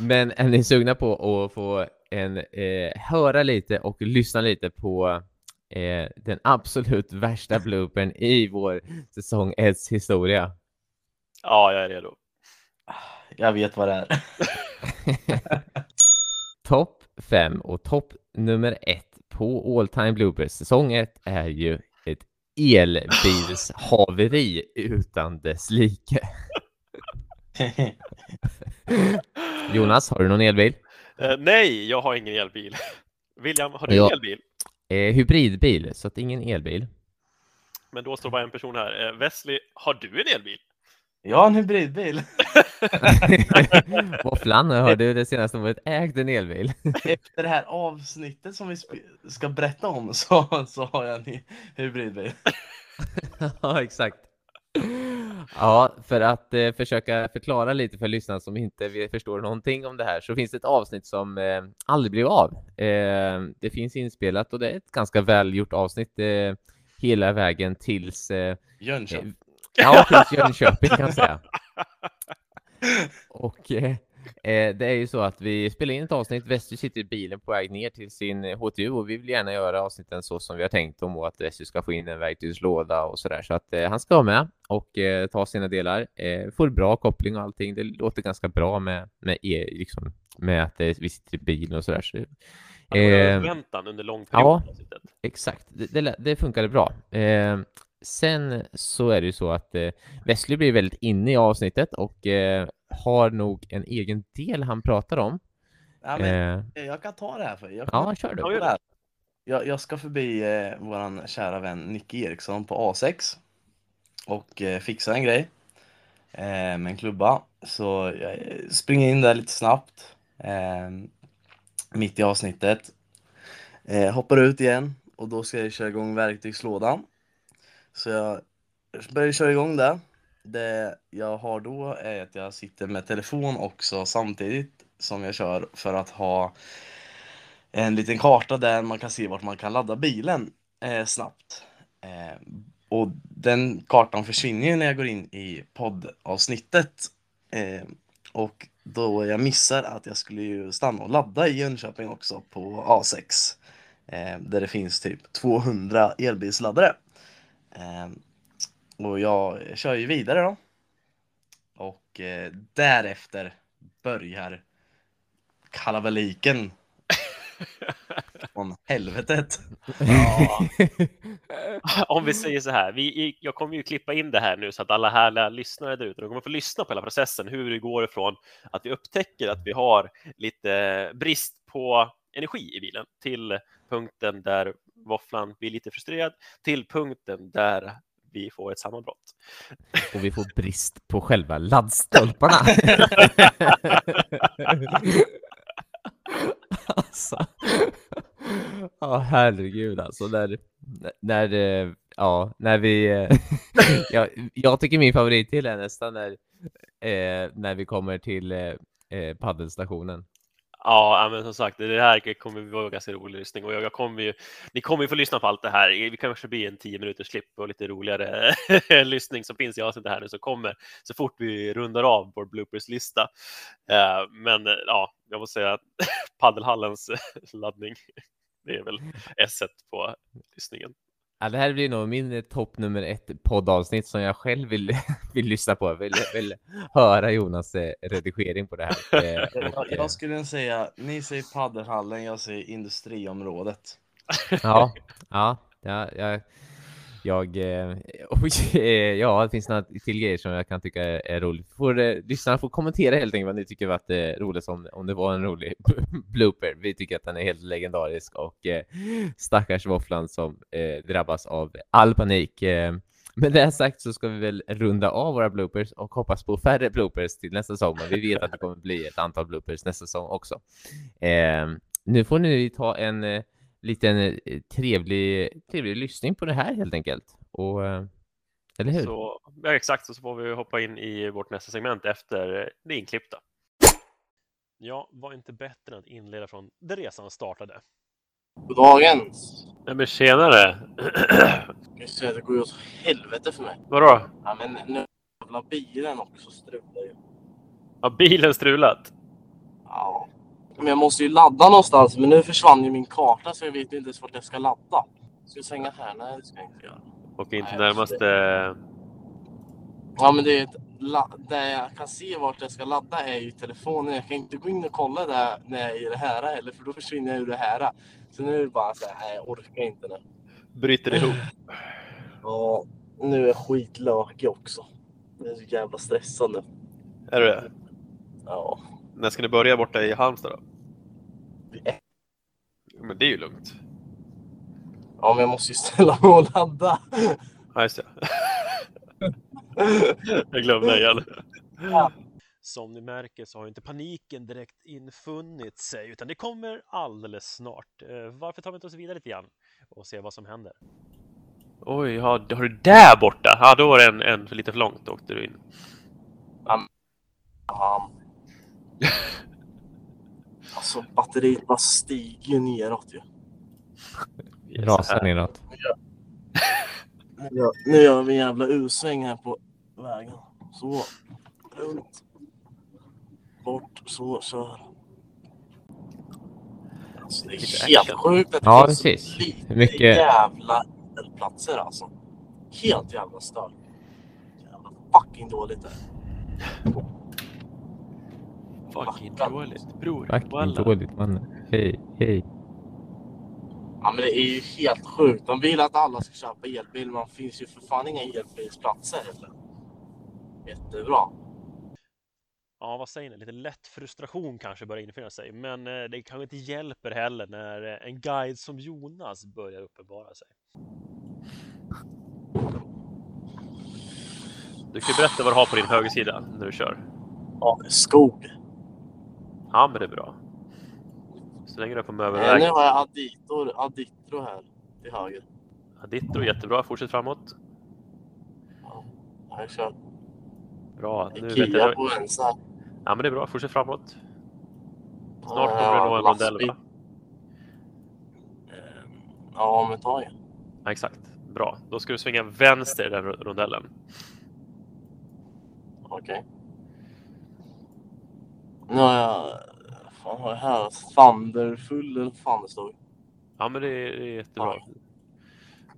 Men är ni sugna på att få en, eh, höra lite och lyssna lite på eh, den absolut värsta bloopern i vår säsong ett historia? Ja, jag är redo. Jag vet vad det är. Topp fem och topp nummer ett på All Time Bloopers säsong ett är ju ett elbilshaveri utan dess like. Jonas, har du någon elbil? Uh, nej, jag har ingen elbil. William, har du ja. en elbil? Eh, hybridbil, så att ingen elbil. Men då står bara en person här. Eh, Wesley, har du en elbil? Ja, en hybridbil. Våfflan, hörde du det senaste numret ägde en elbil? Efter det här avsnittet som vi sp- ska berätta om så, så har jag en hybridbil. Ja, exakt. Ja, för att eh, försöka förklara lite för lyssnarna som inte förstår någonting om det här så finns det ett avsnitt som eh, aldrig blev av. Eh, det finns inspelat och det är ett ganska välgjort avsnitt eh, hela vägen tills... Eh, Jönköping. Eh, ja, tills Jönköping kan jag säga. Och eh, eh, det är ju så att vi spelar in ett avsnitt. Westy sitter i bilen på väg ner till sin H T U och vi vill gärna göra avsnitten så som vi har tänkt om och att Westy ska få in en verktygslåda och sådär. Så att eh, han ska vara med och eh, ta sina delar. Eh, får bra koppling och allting. Det låter ganska bra med, med, er, liksom, med att eh, vi sitter i bilen och sådär. Så, eh, väntan under lång period. Ja, exakt. Det, det, det funkade bra. Eh, Sen så är det ju så att eh, Wesley blir väldigt inne i avsnittet och eh, har nog en egen del han pratar om. Ja, men, eh, jag kan ta det här för jag kan ja, kör du. Det jag, jag ska förbi eh, våran kära vän Nicky Eriksson på A sex och eh, fixa en grej eh, med en klubba. Så jag springer in där lite snabbt eh, mitt i avsnittet. Eh, hoppar ut igen och då ska jag köra igång verktygslådan. Så jag börjar köra igång där. Det jag har då är att jag sitter med telefon också samtidigt som jag kör för att ha en liten karta där man kan se vart man kan ladda bilen eh, snabbt. Eh, och den kartan försvinner ju när jag går in i poddavsnittet. Eh, och då jag missar att jag skulle ju stanna och ladda i Jönköping också på A sex. Eh, där det finns typ tvåhundra elbilsladdare. Och jag kör ju vidare då. Och eh, därefter börjar kalabaliken från helvetet. Ja. Om vi säger så här, vi, jag kommer ju klippa in det här nu så att alla härliga lyssnare där ute, de kommer få lyssna på hela processen, hur det går ifrån att vi upptäcker att vi har lite brist på energi i bilen till punkten där Våfflan blir lite frustrerad till punkten där vi får ett sammanbrott. Och vi får brist på själva laddstolparna. Alltså. Ja, herregud alltså. När, när, ja, när vi... jag, jag tycker min favorit till är nästan när, eh, när vi kommer till eh, paddelstationen. Ja, men som sagt, det här kommer vi vara ganska rolig lyssning. Och jag kommer ju, ni kommer ju få lyssna på allt det här. Vi kan kanske bli en tio minuters klipp och lite roligare lyssning som finns i avsnittet här nu som kommer så fort vi rundar av vår bloopers-lista. Uh, men uh, ja, jag måste säga att paddelhallens laddning, det är väl esset på lyssningen. Ja, det här blir nog min topp nummer ett poddavsnitt som jag själv vill, vill lyssna på. Jag vill, vill höra Jonas eh, redigering på det här. Eh, och, eh... Jag skulle säga, ni säger paddelhallen, jag säger industriområdet. Ja, ja, ja, jag, jag eh, och, eh, ja, det finns några till grejer som jag kan tycka är, är roligt. Får, eh, lyssnarna får kommentera helt enkelt vad ni tycker var att, eh, roligt, om, om det var en rolig blooper. Vi tycker att den är helt legendarisk och eh, stackars Hovland som eh, drabbas av all panik. Eh, men det sagt så ska vi väl runda av våra bloopers och hoppas på färre bloopers till nästa säsong. Men vi vet att det kommer bli ett antal bloopers nästa säsong också. Eh, nu får ni ta en... Eh, liten trevlig, trevlig lyssning på det här helt enkelt. Och, eller hur? Så, ja, exakt, så får vi hoppa in i vårt nästa segment efter det inklippta. Ja, var inte bättre än att inleda från där resan startade. God dagens! Nej men tjenare! Jag ser att det går ju åt helvete för mig. Vadå? Ja men nu jävla bilen också strular ju. Ja, bilen strulat? Ja. Men jag måste ju ladda någonstans, men nu försvann ju min karta så jag vet inte ens vart jag ska ladda. Ska jag svänga här? Nej, det ska jag inte göra. Och inte Nej, närmaste... Ja, men det är ett... Där jag kan se vart jag ska ladda är ju telefonen. Jag kan inte gå in och kolla där när jag är i det här heller, för då försvinner jag ur det här. Så nu är det bara så här, jag orkar inte nu. Bryter ihop. Ja, nu är jag skitlökig också. Det är så jävla stressande. Är du det? Ja. När ska ni börja borta i Halmstad då? Men det är ju lugnt. Ja, men jag måste ju ställa mig och ladda. Ja, just det. Jag glömde igen. Ja. Som ni märker så har inte paniken direkt infunnit sig, utan det kommer alldeles snart. Varför tar vi inte oss vidare lite grann och ser vad som händer? Oj, har, har du där borta? Ja, då var det en, en lite för långt åkte du in. Um, um. Alltså batteriet bara stiger neråt ju. Rasar neråt. Ja, nu gör vi en jävla usväng här på vägen. Så, runt. Bort, så, kör. Alltså det är helt sjukt att det ja, finns precis. Lite mycket... jävla platser alltså. Helt jävla stört. Jävla fucking dåligt där. Fucking dåligt, bror. Fucking dåligt, man. Hej, hej. Ja, men det är ju helt sjukt. De vill att alla ska köpa elbil, men det finns ju för fan inga elbilsplatser. Eller? Jättebra. Ja, vad säger ni? Lite lätt frustration kanske börjar infinna sig. Men det kanske inte hjälper heller när en guide som Jonas börjar uppenbara sig. Du kan ju berätta vad du har på din högersida när du kör. Ja, skog. Ja, men det är bra. Så länge du är på möbelvägen. Nu har jag Aditro, Aditro här till höger. Aditro, jättebra. Fortsätt framåt. Ja, jag kör. Bra. Nu vet jag. På vänster. Ja, men det är bra. Fortsätt framåt. Snart kommer ja, det nå en rondell, va? Ja, men ta igen. Ja, exakt. Bra. Då ska du svänga vänster i den rondellen. Okej. Okay. Nu har jag... Fan har jag här? Thunderfull eller Thunderstog? Ja, men det är, det är jättebra.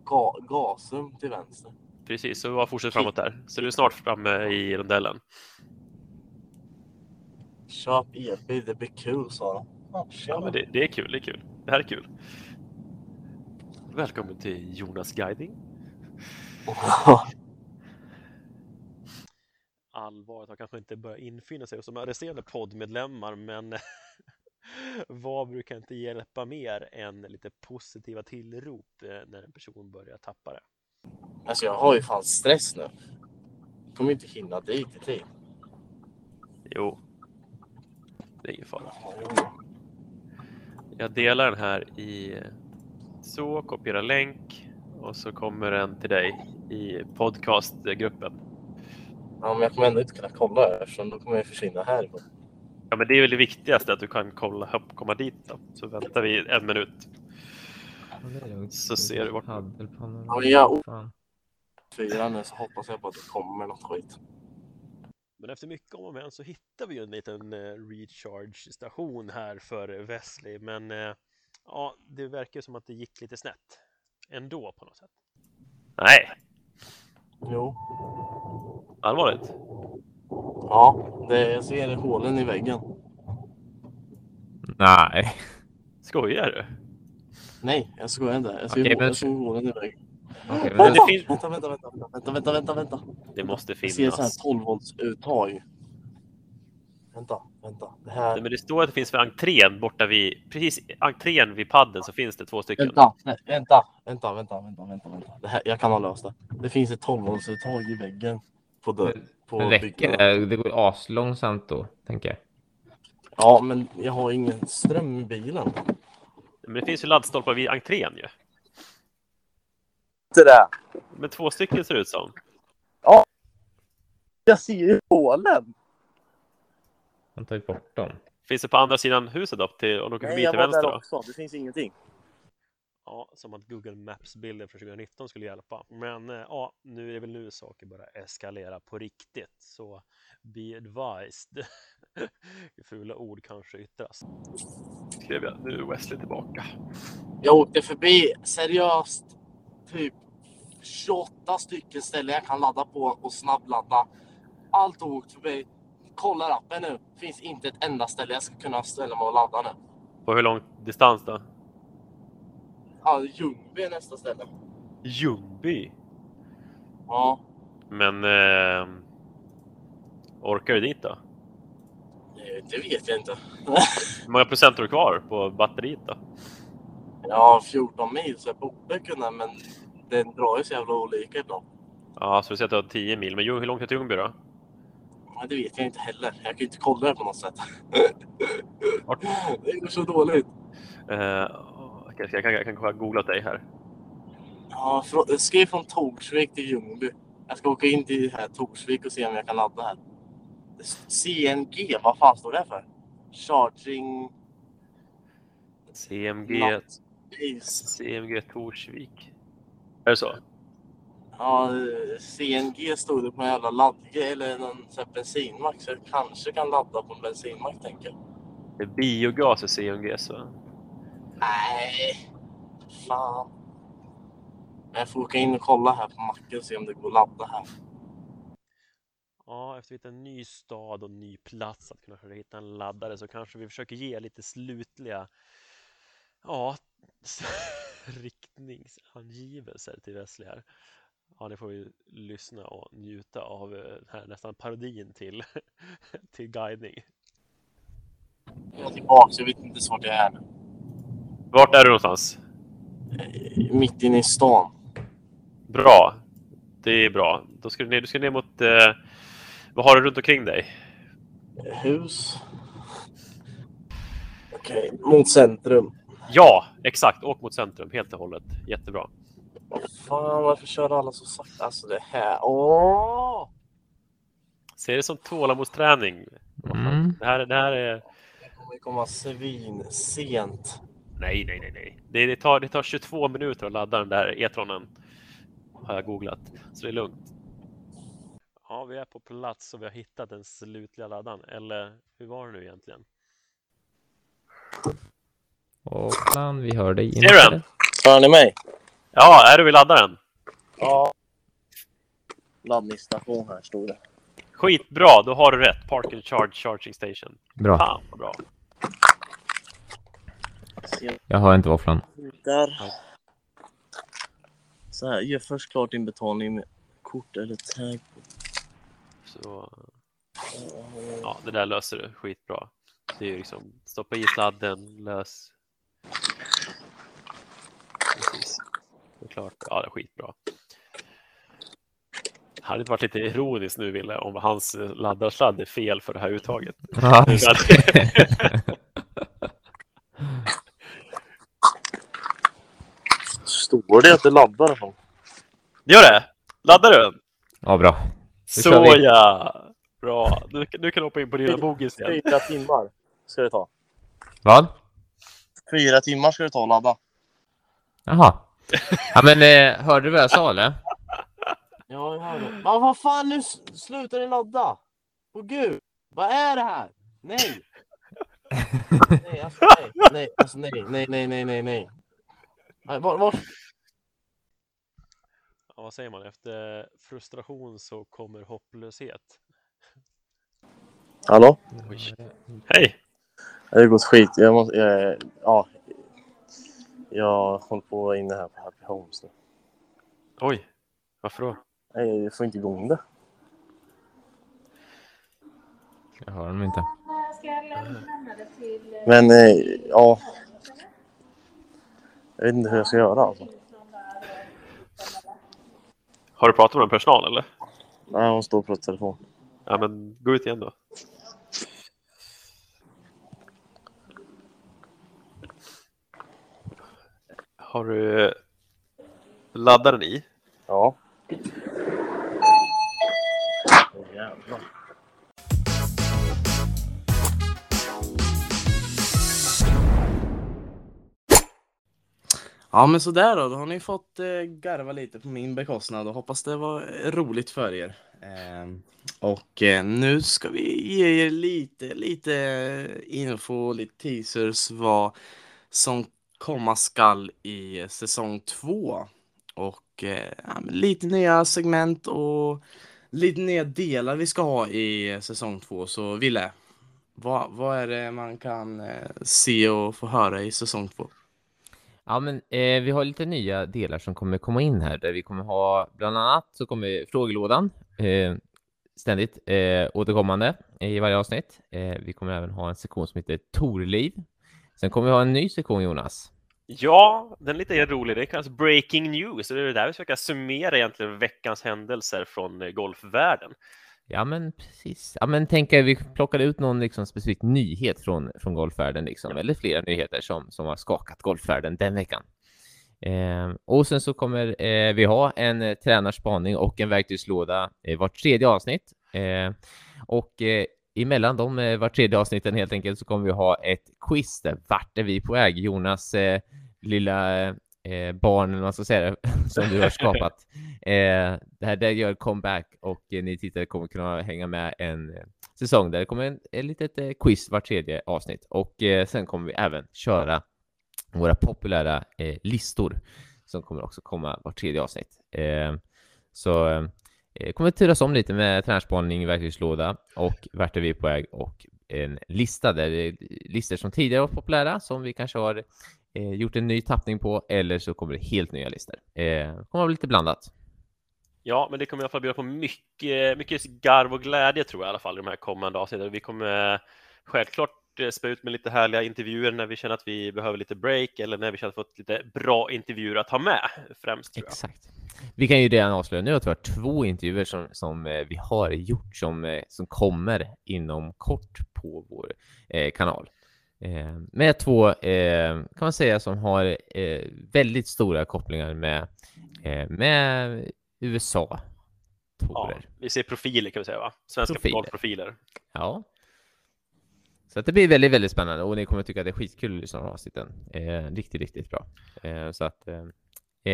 Ga- gasum till vänster. Precis, så jag fortsätter framåt där. Så du är snart framme i rondellen. Köp elbil, det blir kul, sa de. Ja, men det, det är kul, det är kul. Det här är kul. Välkommen till Jonas Guiding. Allvaret har kanske inte börjat infinna sig som resterande poddmedlemmar, men vad brukar inte hjälpa mer än lite positiva tillrop när en person börjar tappa det? Alltså jag har ju fan stress nu. Jag kommer inte hinna dit i tid. Jo. Det är ju fan. Jag delar den här i... Så, kopiera länk. Och så kommer den till dig i podcastgruppen. Ja, men jag kommer ändå inte kunna kolla här. Så då kommer jag försvinna här. Ja, men det är väl det viktigaste att du kan kolla upp, komma dit då. Så väntar vi en minut. Så ser du vart... Ja, jag... Fyra nu så hoppas jag på att det kommer något skit. Men efter mycket om och men så hittar vi ju en liten recharge-station här för Wesley. Men ja, det verkar som att det gick lite snett. Ändå på något sätt. Nej. Jo. Allvarligt? Ja, det, jag ser hålen i väggen. Nej. Skojar du? Nej, jag skojar inte. Jag ser, okay, hålen, men... ser hålen i väggen. Okay, men... det finns... Vänta, vänta, vänta, vänta, vänta, vänta, vänta. Det måste finnas. Jag ser så här tolv volts uttag. Vänta, vänta. Det här... Nej, men det står att det finns vid entrén borta vid, precis entrén vid padden så finns det två stycken. Vänta, nej, vänta, vänta, vänta, vänta, vänta, vänta. Det här, jag kan ha löst det. Det finns ett tolv volts uttag i väggen på dörr. På men räcker det? Det går aslångsamt då, tänker jag. Ja, men jag har ingen ström i bilen. Men det finns ju laddstolpar vid entrén ju. Där. Men två stycken ser ut som. Ja. Jag ser ju hålen. Han tar ju bort dem. Finns det på andra sidan huset upp till och de kan bli till vänster också. Det finns ingenting. Ja, som att Google Maps bilder från tjugonitton skulle hjälpa. Men ja, nu är det väl nu saker bara eskalera på riktigt. Så be advised. Fula ord kanske yttras. Skrev jag nu är Wesley tillbaka. Jag åkte förbi seriöst typ tjugoåtta stycken ställen jag kan ladda på och snabbladda. Allt har åkt förbi. Kollar appen nu. Finns inte ett enda ställe jag ska kunna ställa mig och ladda nu. På hur lång distans då? Ja, Ljungby är nästa ställe. Ljungby? Ja. Men eh, orkar du dit då? Det vet jag inte. Hur många procent har du kvar på batteriet då? Ja, fjorton mil så jag borde kunna, men den drar ju så jävla olika ibland. Ja, så du säger att du har tio mil, men hur långt är det till Ljungby då? Ja, det vet jag inte heller. Jag kan ju inte kolla det på något sätt. Det är så dåligt. Uh, okay, jag kan, jag kan googla dig här. Ja, från, skriv från Torsvik till Ljungby. Jag ska åka in till här Torsvik och se om jag kan ladda här. C N G, vad fan står det för? Charging... C M G C M G Torsvik. Är det så? Ja, C N G stod det på en jävla laddgrej eller någon sån här bensinmack. Så jag kanske kan ladda på en bensinmack, tänker jag. Det är biogas i C M G, så. Nej, fan. Men jag får åka in och kolla här på macken och se om det går att ladda här. Ja, efter att hitta en ny stad och en ny plats att kunna hitta en laddare så kanske vi försöker ge lite slutliga ja, riktningsangivelser till Wesley här. Ja, det får vi lyssna och njuta av den här nästan parodin till, till guidning. Jag är tillbaka, jag vet inte svart jag är nu. Vart är du någonstans? Mitt inne i stan. Bra. Det är bra. Då ska du ner, du ska ner mot... Eh, vad har du runt omkring dig? Hus. Okej, okay, mot centrum. Ja, exakt. Åk mot centrum helt och hållet. Jättebra. Åh, fan, varför kör alla så sakta? Alltså det här... Åh! Ser det som tålamodsträning. Mm. Det här, det här är... Det kommer komma svin sent. Nej, nej, nej. nej. Det, det, tar, det tar tjugotvå minuter att ladda den där e-tronen. Har jag googlat, så det är lugnt. Ja, vi är på plats och vi har hittat den slutliga laddan. Eller, hur var det nu egentligen? Hovland, vi hör dig. Ser du den? Hör ni mig? Ja, är du vid laddaren? Ja. Laddningsstation här, stod det. Skitbra, då har du rätt. Park and Charge Charging Station. Bra. Fan, vad bra. Jag hör inte Hovland. Där. Så här, gör först klart din betalning med kort eller tag. Så. Ja, det där löser du skitbra. Det är ju liksom, stoppa i sladden, lös. Precis. Det är klart, ja det är skitbra. hade det varit lite ironiskt nu, Ville, om hans laddarsladd är fel för det här uttaget. Ja, står det att det laddar i fall. Gör det! Laddar du? Ja, bra. Så ja! Bra. Nu, nu kan du hoppa in på dina bogis igen. Fyra timmar ska det ta. Vad? Fyra timmar ska det ta att ladda. Jaha. Ja, men eh, hörde du vad jag sa, eller? Ja, jag hörde. Men vad fan, nu slutar ni ladda. Åh gud, vad är det här? Nej. Nej, alltså nej. Nej, alltså nej, nej, nej, nej, nej, nej. Var, var... Ja, vad säger man? Efter frustration så kommer hopplöshet. Hallå? Hej! Det har gått skit. Jag måste, jag, ja, jag håller på inne här på Happy Homes nu. Oj, varför då? Nej, jag får inte igång det. Jag hör dem inte. Men, ja. Jag vet inte hur jag ska göra alltså. Har du pratat med en personal eller? Nej, hon står och pratar telefon. Ja, men gå ut igen då. Har du laddaren i? Ja. Oh, jävlar. Ja, men sådär då. Då har ni fått eh, garva lite på min bekostnad och hoppas det var roligt för er. Eh, och eh, nu ska vi ge er lite, lite info, lite teasers vad som komma skall i säsong två. Och eh, lite nya segment och lite nya delar vi ska ha i säsong två. Så Ville, vad, vad är det man kan eh, se och få höra i säsong två? Ja, men eh, vi har lite nya delar som kommer komma in här, där vi kommer ha bland annat så kommer frågelådan eh, ständigt eh, återkommande i varje avsnitt. Eh, vi kommer även ha en sektion som heter Torliv. Sen kommer vi ha en ny sektion, Jonas. Ja, den är lite rolig. Det kallas Breaking News. Det är det där vi försöker summera egentligen veckans händelser från golfvärlden. Ja, men precis. Ja, men tänk att vi plockade ut någon liksom specifik nyhet från, från golfvärlden. Liksom, ja. Eller flera nyheter som, som har skakat golfvärlden den veckan. Eh, och sen så kommer eh, vi ha en eh, tränarspaning och en verktygslåda eh, vart tredje avsnitt. Eh, och... Eh, Emellan de eh, var tredje avsnitten helt enkelt så kommer vi ha ett quiz där. Vart är vi på väg? Jonas eh, lilla eh, barn eller vad ska säga som du har skapat. Eh, det här där gör comeback och eh, ni tittare kommer kunna hänga med en eh, säsong där det kommer en, en litet eh, quiz vart tredje avsnitt. Och eh, sen kommer vi även köra våra populära eh, listor som kommer också komma vart tredje avsnitt. Eh, så... Eh, kommer att turas om lite med tränarspaning, verktygslåda och vart är vi på väg och en lista där det är listor som tidigare var populära som vi kanske har eh, gjort en ny tappning på, eller så kommer det helt nya listor. Eh, kommer att bli lite blandat. Ja, men det kommer i alla fall bjuda på mycket, mycket garv och glädje tror jag i alla fall i de här kommande avsnitten. Vi kommer självklart spä ut med lite härliga intervjuer när vi känner att vi behöver lite break eller när vi känner att vi fått lite bra intervjuer att ha med främst tror jag. Exakt. Vi kan ju redan avslöja nu att vi har två intervjuer som, som vi har gjort som, som kommer inom kort på vår eh, kanal. Eh, med två eh, kan man säga som har eh, väldigt stora kopplingar med, eh, med U S A. Ja, vi ser profiler kan vi säga va? Svenska profiler. Ja. Så att det blir väldigt, väldigt spännande och ni kommer tycka att det är skitkul att lyssna på avsnitten. Eh, riktigt, riktigt bra. Eh, så att, eh,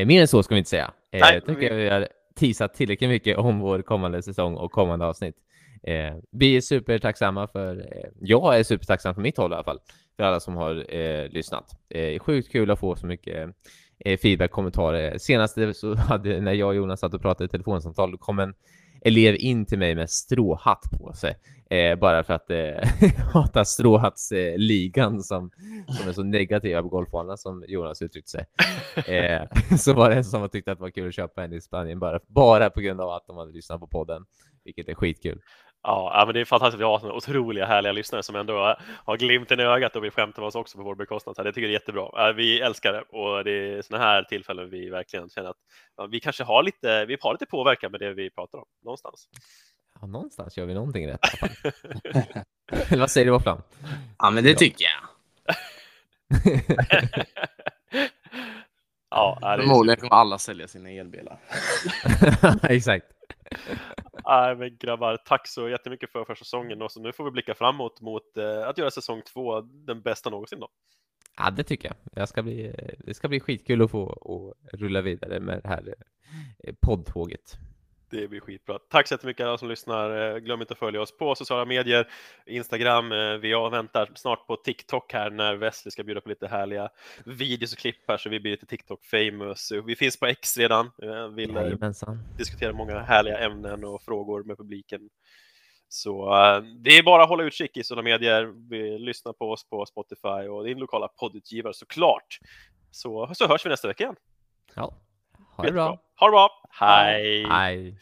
mer än så ska vi inte säga. Eh, Nej, jag tycker vi... vi har teasat tillräckligt mycket om vår kommande säsong och kommande avsnitt. Eh, vi är supertacksamma för, eh, jag är supertacksam för mitt håll i alla fall, för alla som har eh, lyssnat. Eh, sjukt kul att få så mycket eh, feedback, kommentarer. Senast så hade, när jag och Jonas satt och pratade i telefonsamtal, kom en elev in till mig med stråhatt på sig. Eh, bara för att eh, hata stråhattsligan eh, som, som är så negativa på golfbanorna som Jonas uttryckte sig. Eh, så var det en som tyckte att det var kul att köpa en i Spanien bara, bara på grund av att de hade lyssnat på podden. Vilket är skitkul. Ja, men det är fantastiskt. Vi har sådana otroliga härliga lyssnare som ändå har glimten i ögat och vi skämtar oss också på vår bekostnad. Det tycker jag är jättebra. Vi älskar det och det är sådana här tillfällen vi verkligen känner att vi kanske har lite, vi har lite påverkan med det vi pratar om någonstans. Ja, någonstans gör vi någonting rätt. Vad säger du, Våflan? Ja, men det tycker jag. Ja, det är förmodligen kommer alla sälja sina elbilar. Exakt. Nej, men grabbar, tack så jättemycket för första säsongen. Och så nu får vi blicka framåt mot eh, att göra säsong två den bästa någonsin då. Ja, det tycker jag. jag ska bli, det ska bli skitkul att få och rulla vidare med det här eh, poddtåget. Det blir skitbra. Tack så jättemycket alla som lyssnar. Glöm inte att följa oss på sociala medier. Instagram. Vi väntar snart på TikTok här när Wesley ska bjuda på lite härliga videos och klipp här. Så vi blir lite TikTok-famous. Vi finns på X redan. Vi vill Jajamensan. diskutera många härliga ämnen och frågor med publiken. Så det är bara att hålla utkik i sociala medier. Vi lyssnar på oss på Spotify och din lokala poddutgivare såklart. Så, så hörs vi nästa vecka igen. Ja. Ha det bra. Ha det bra. Hej. Hej.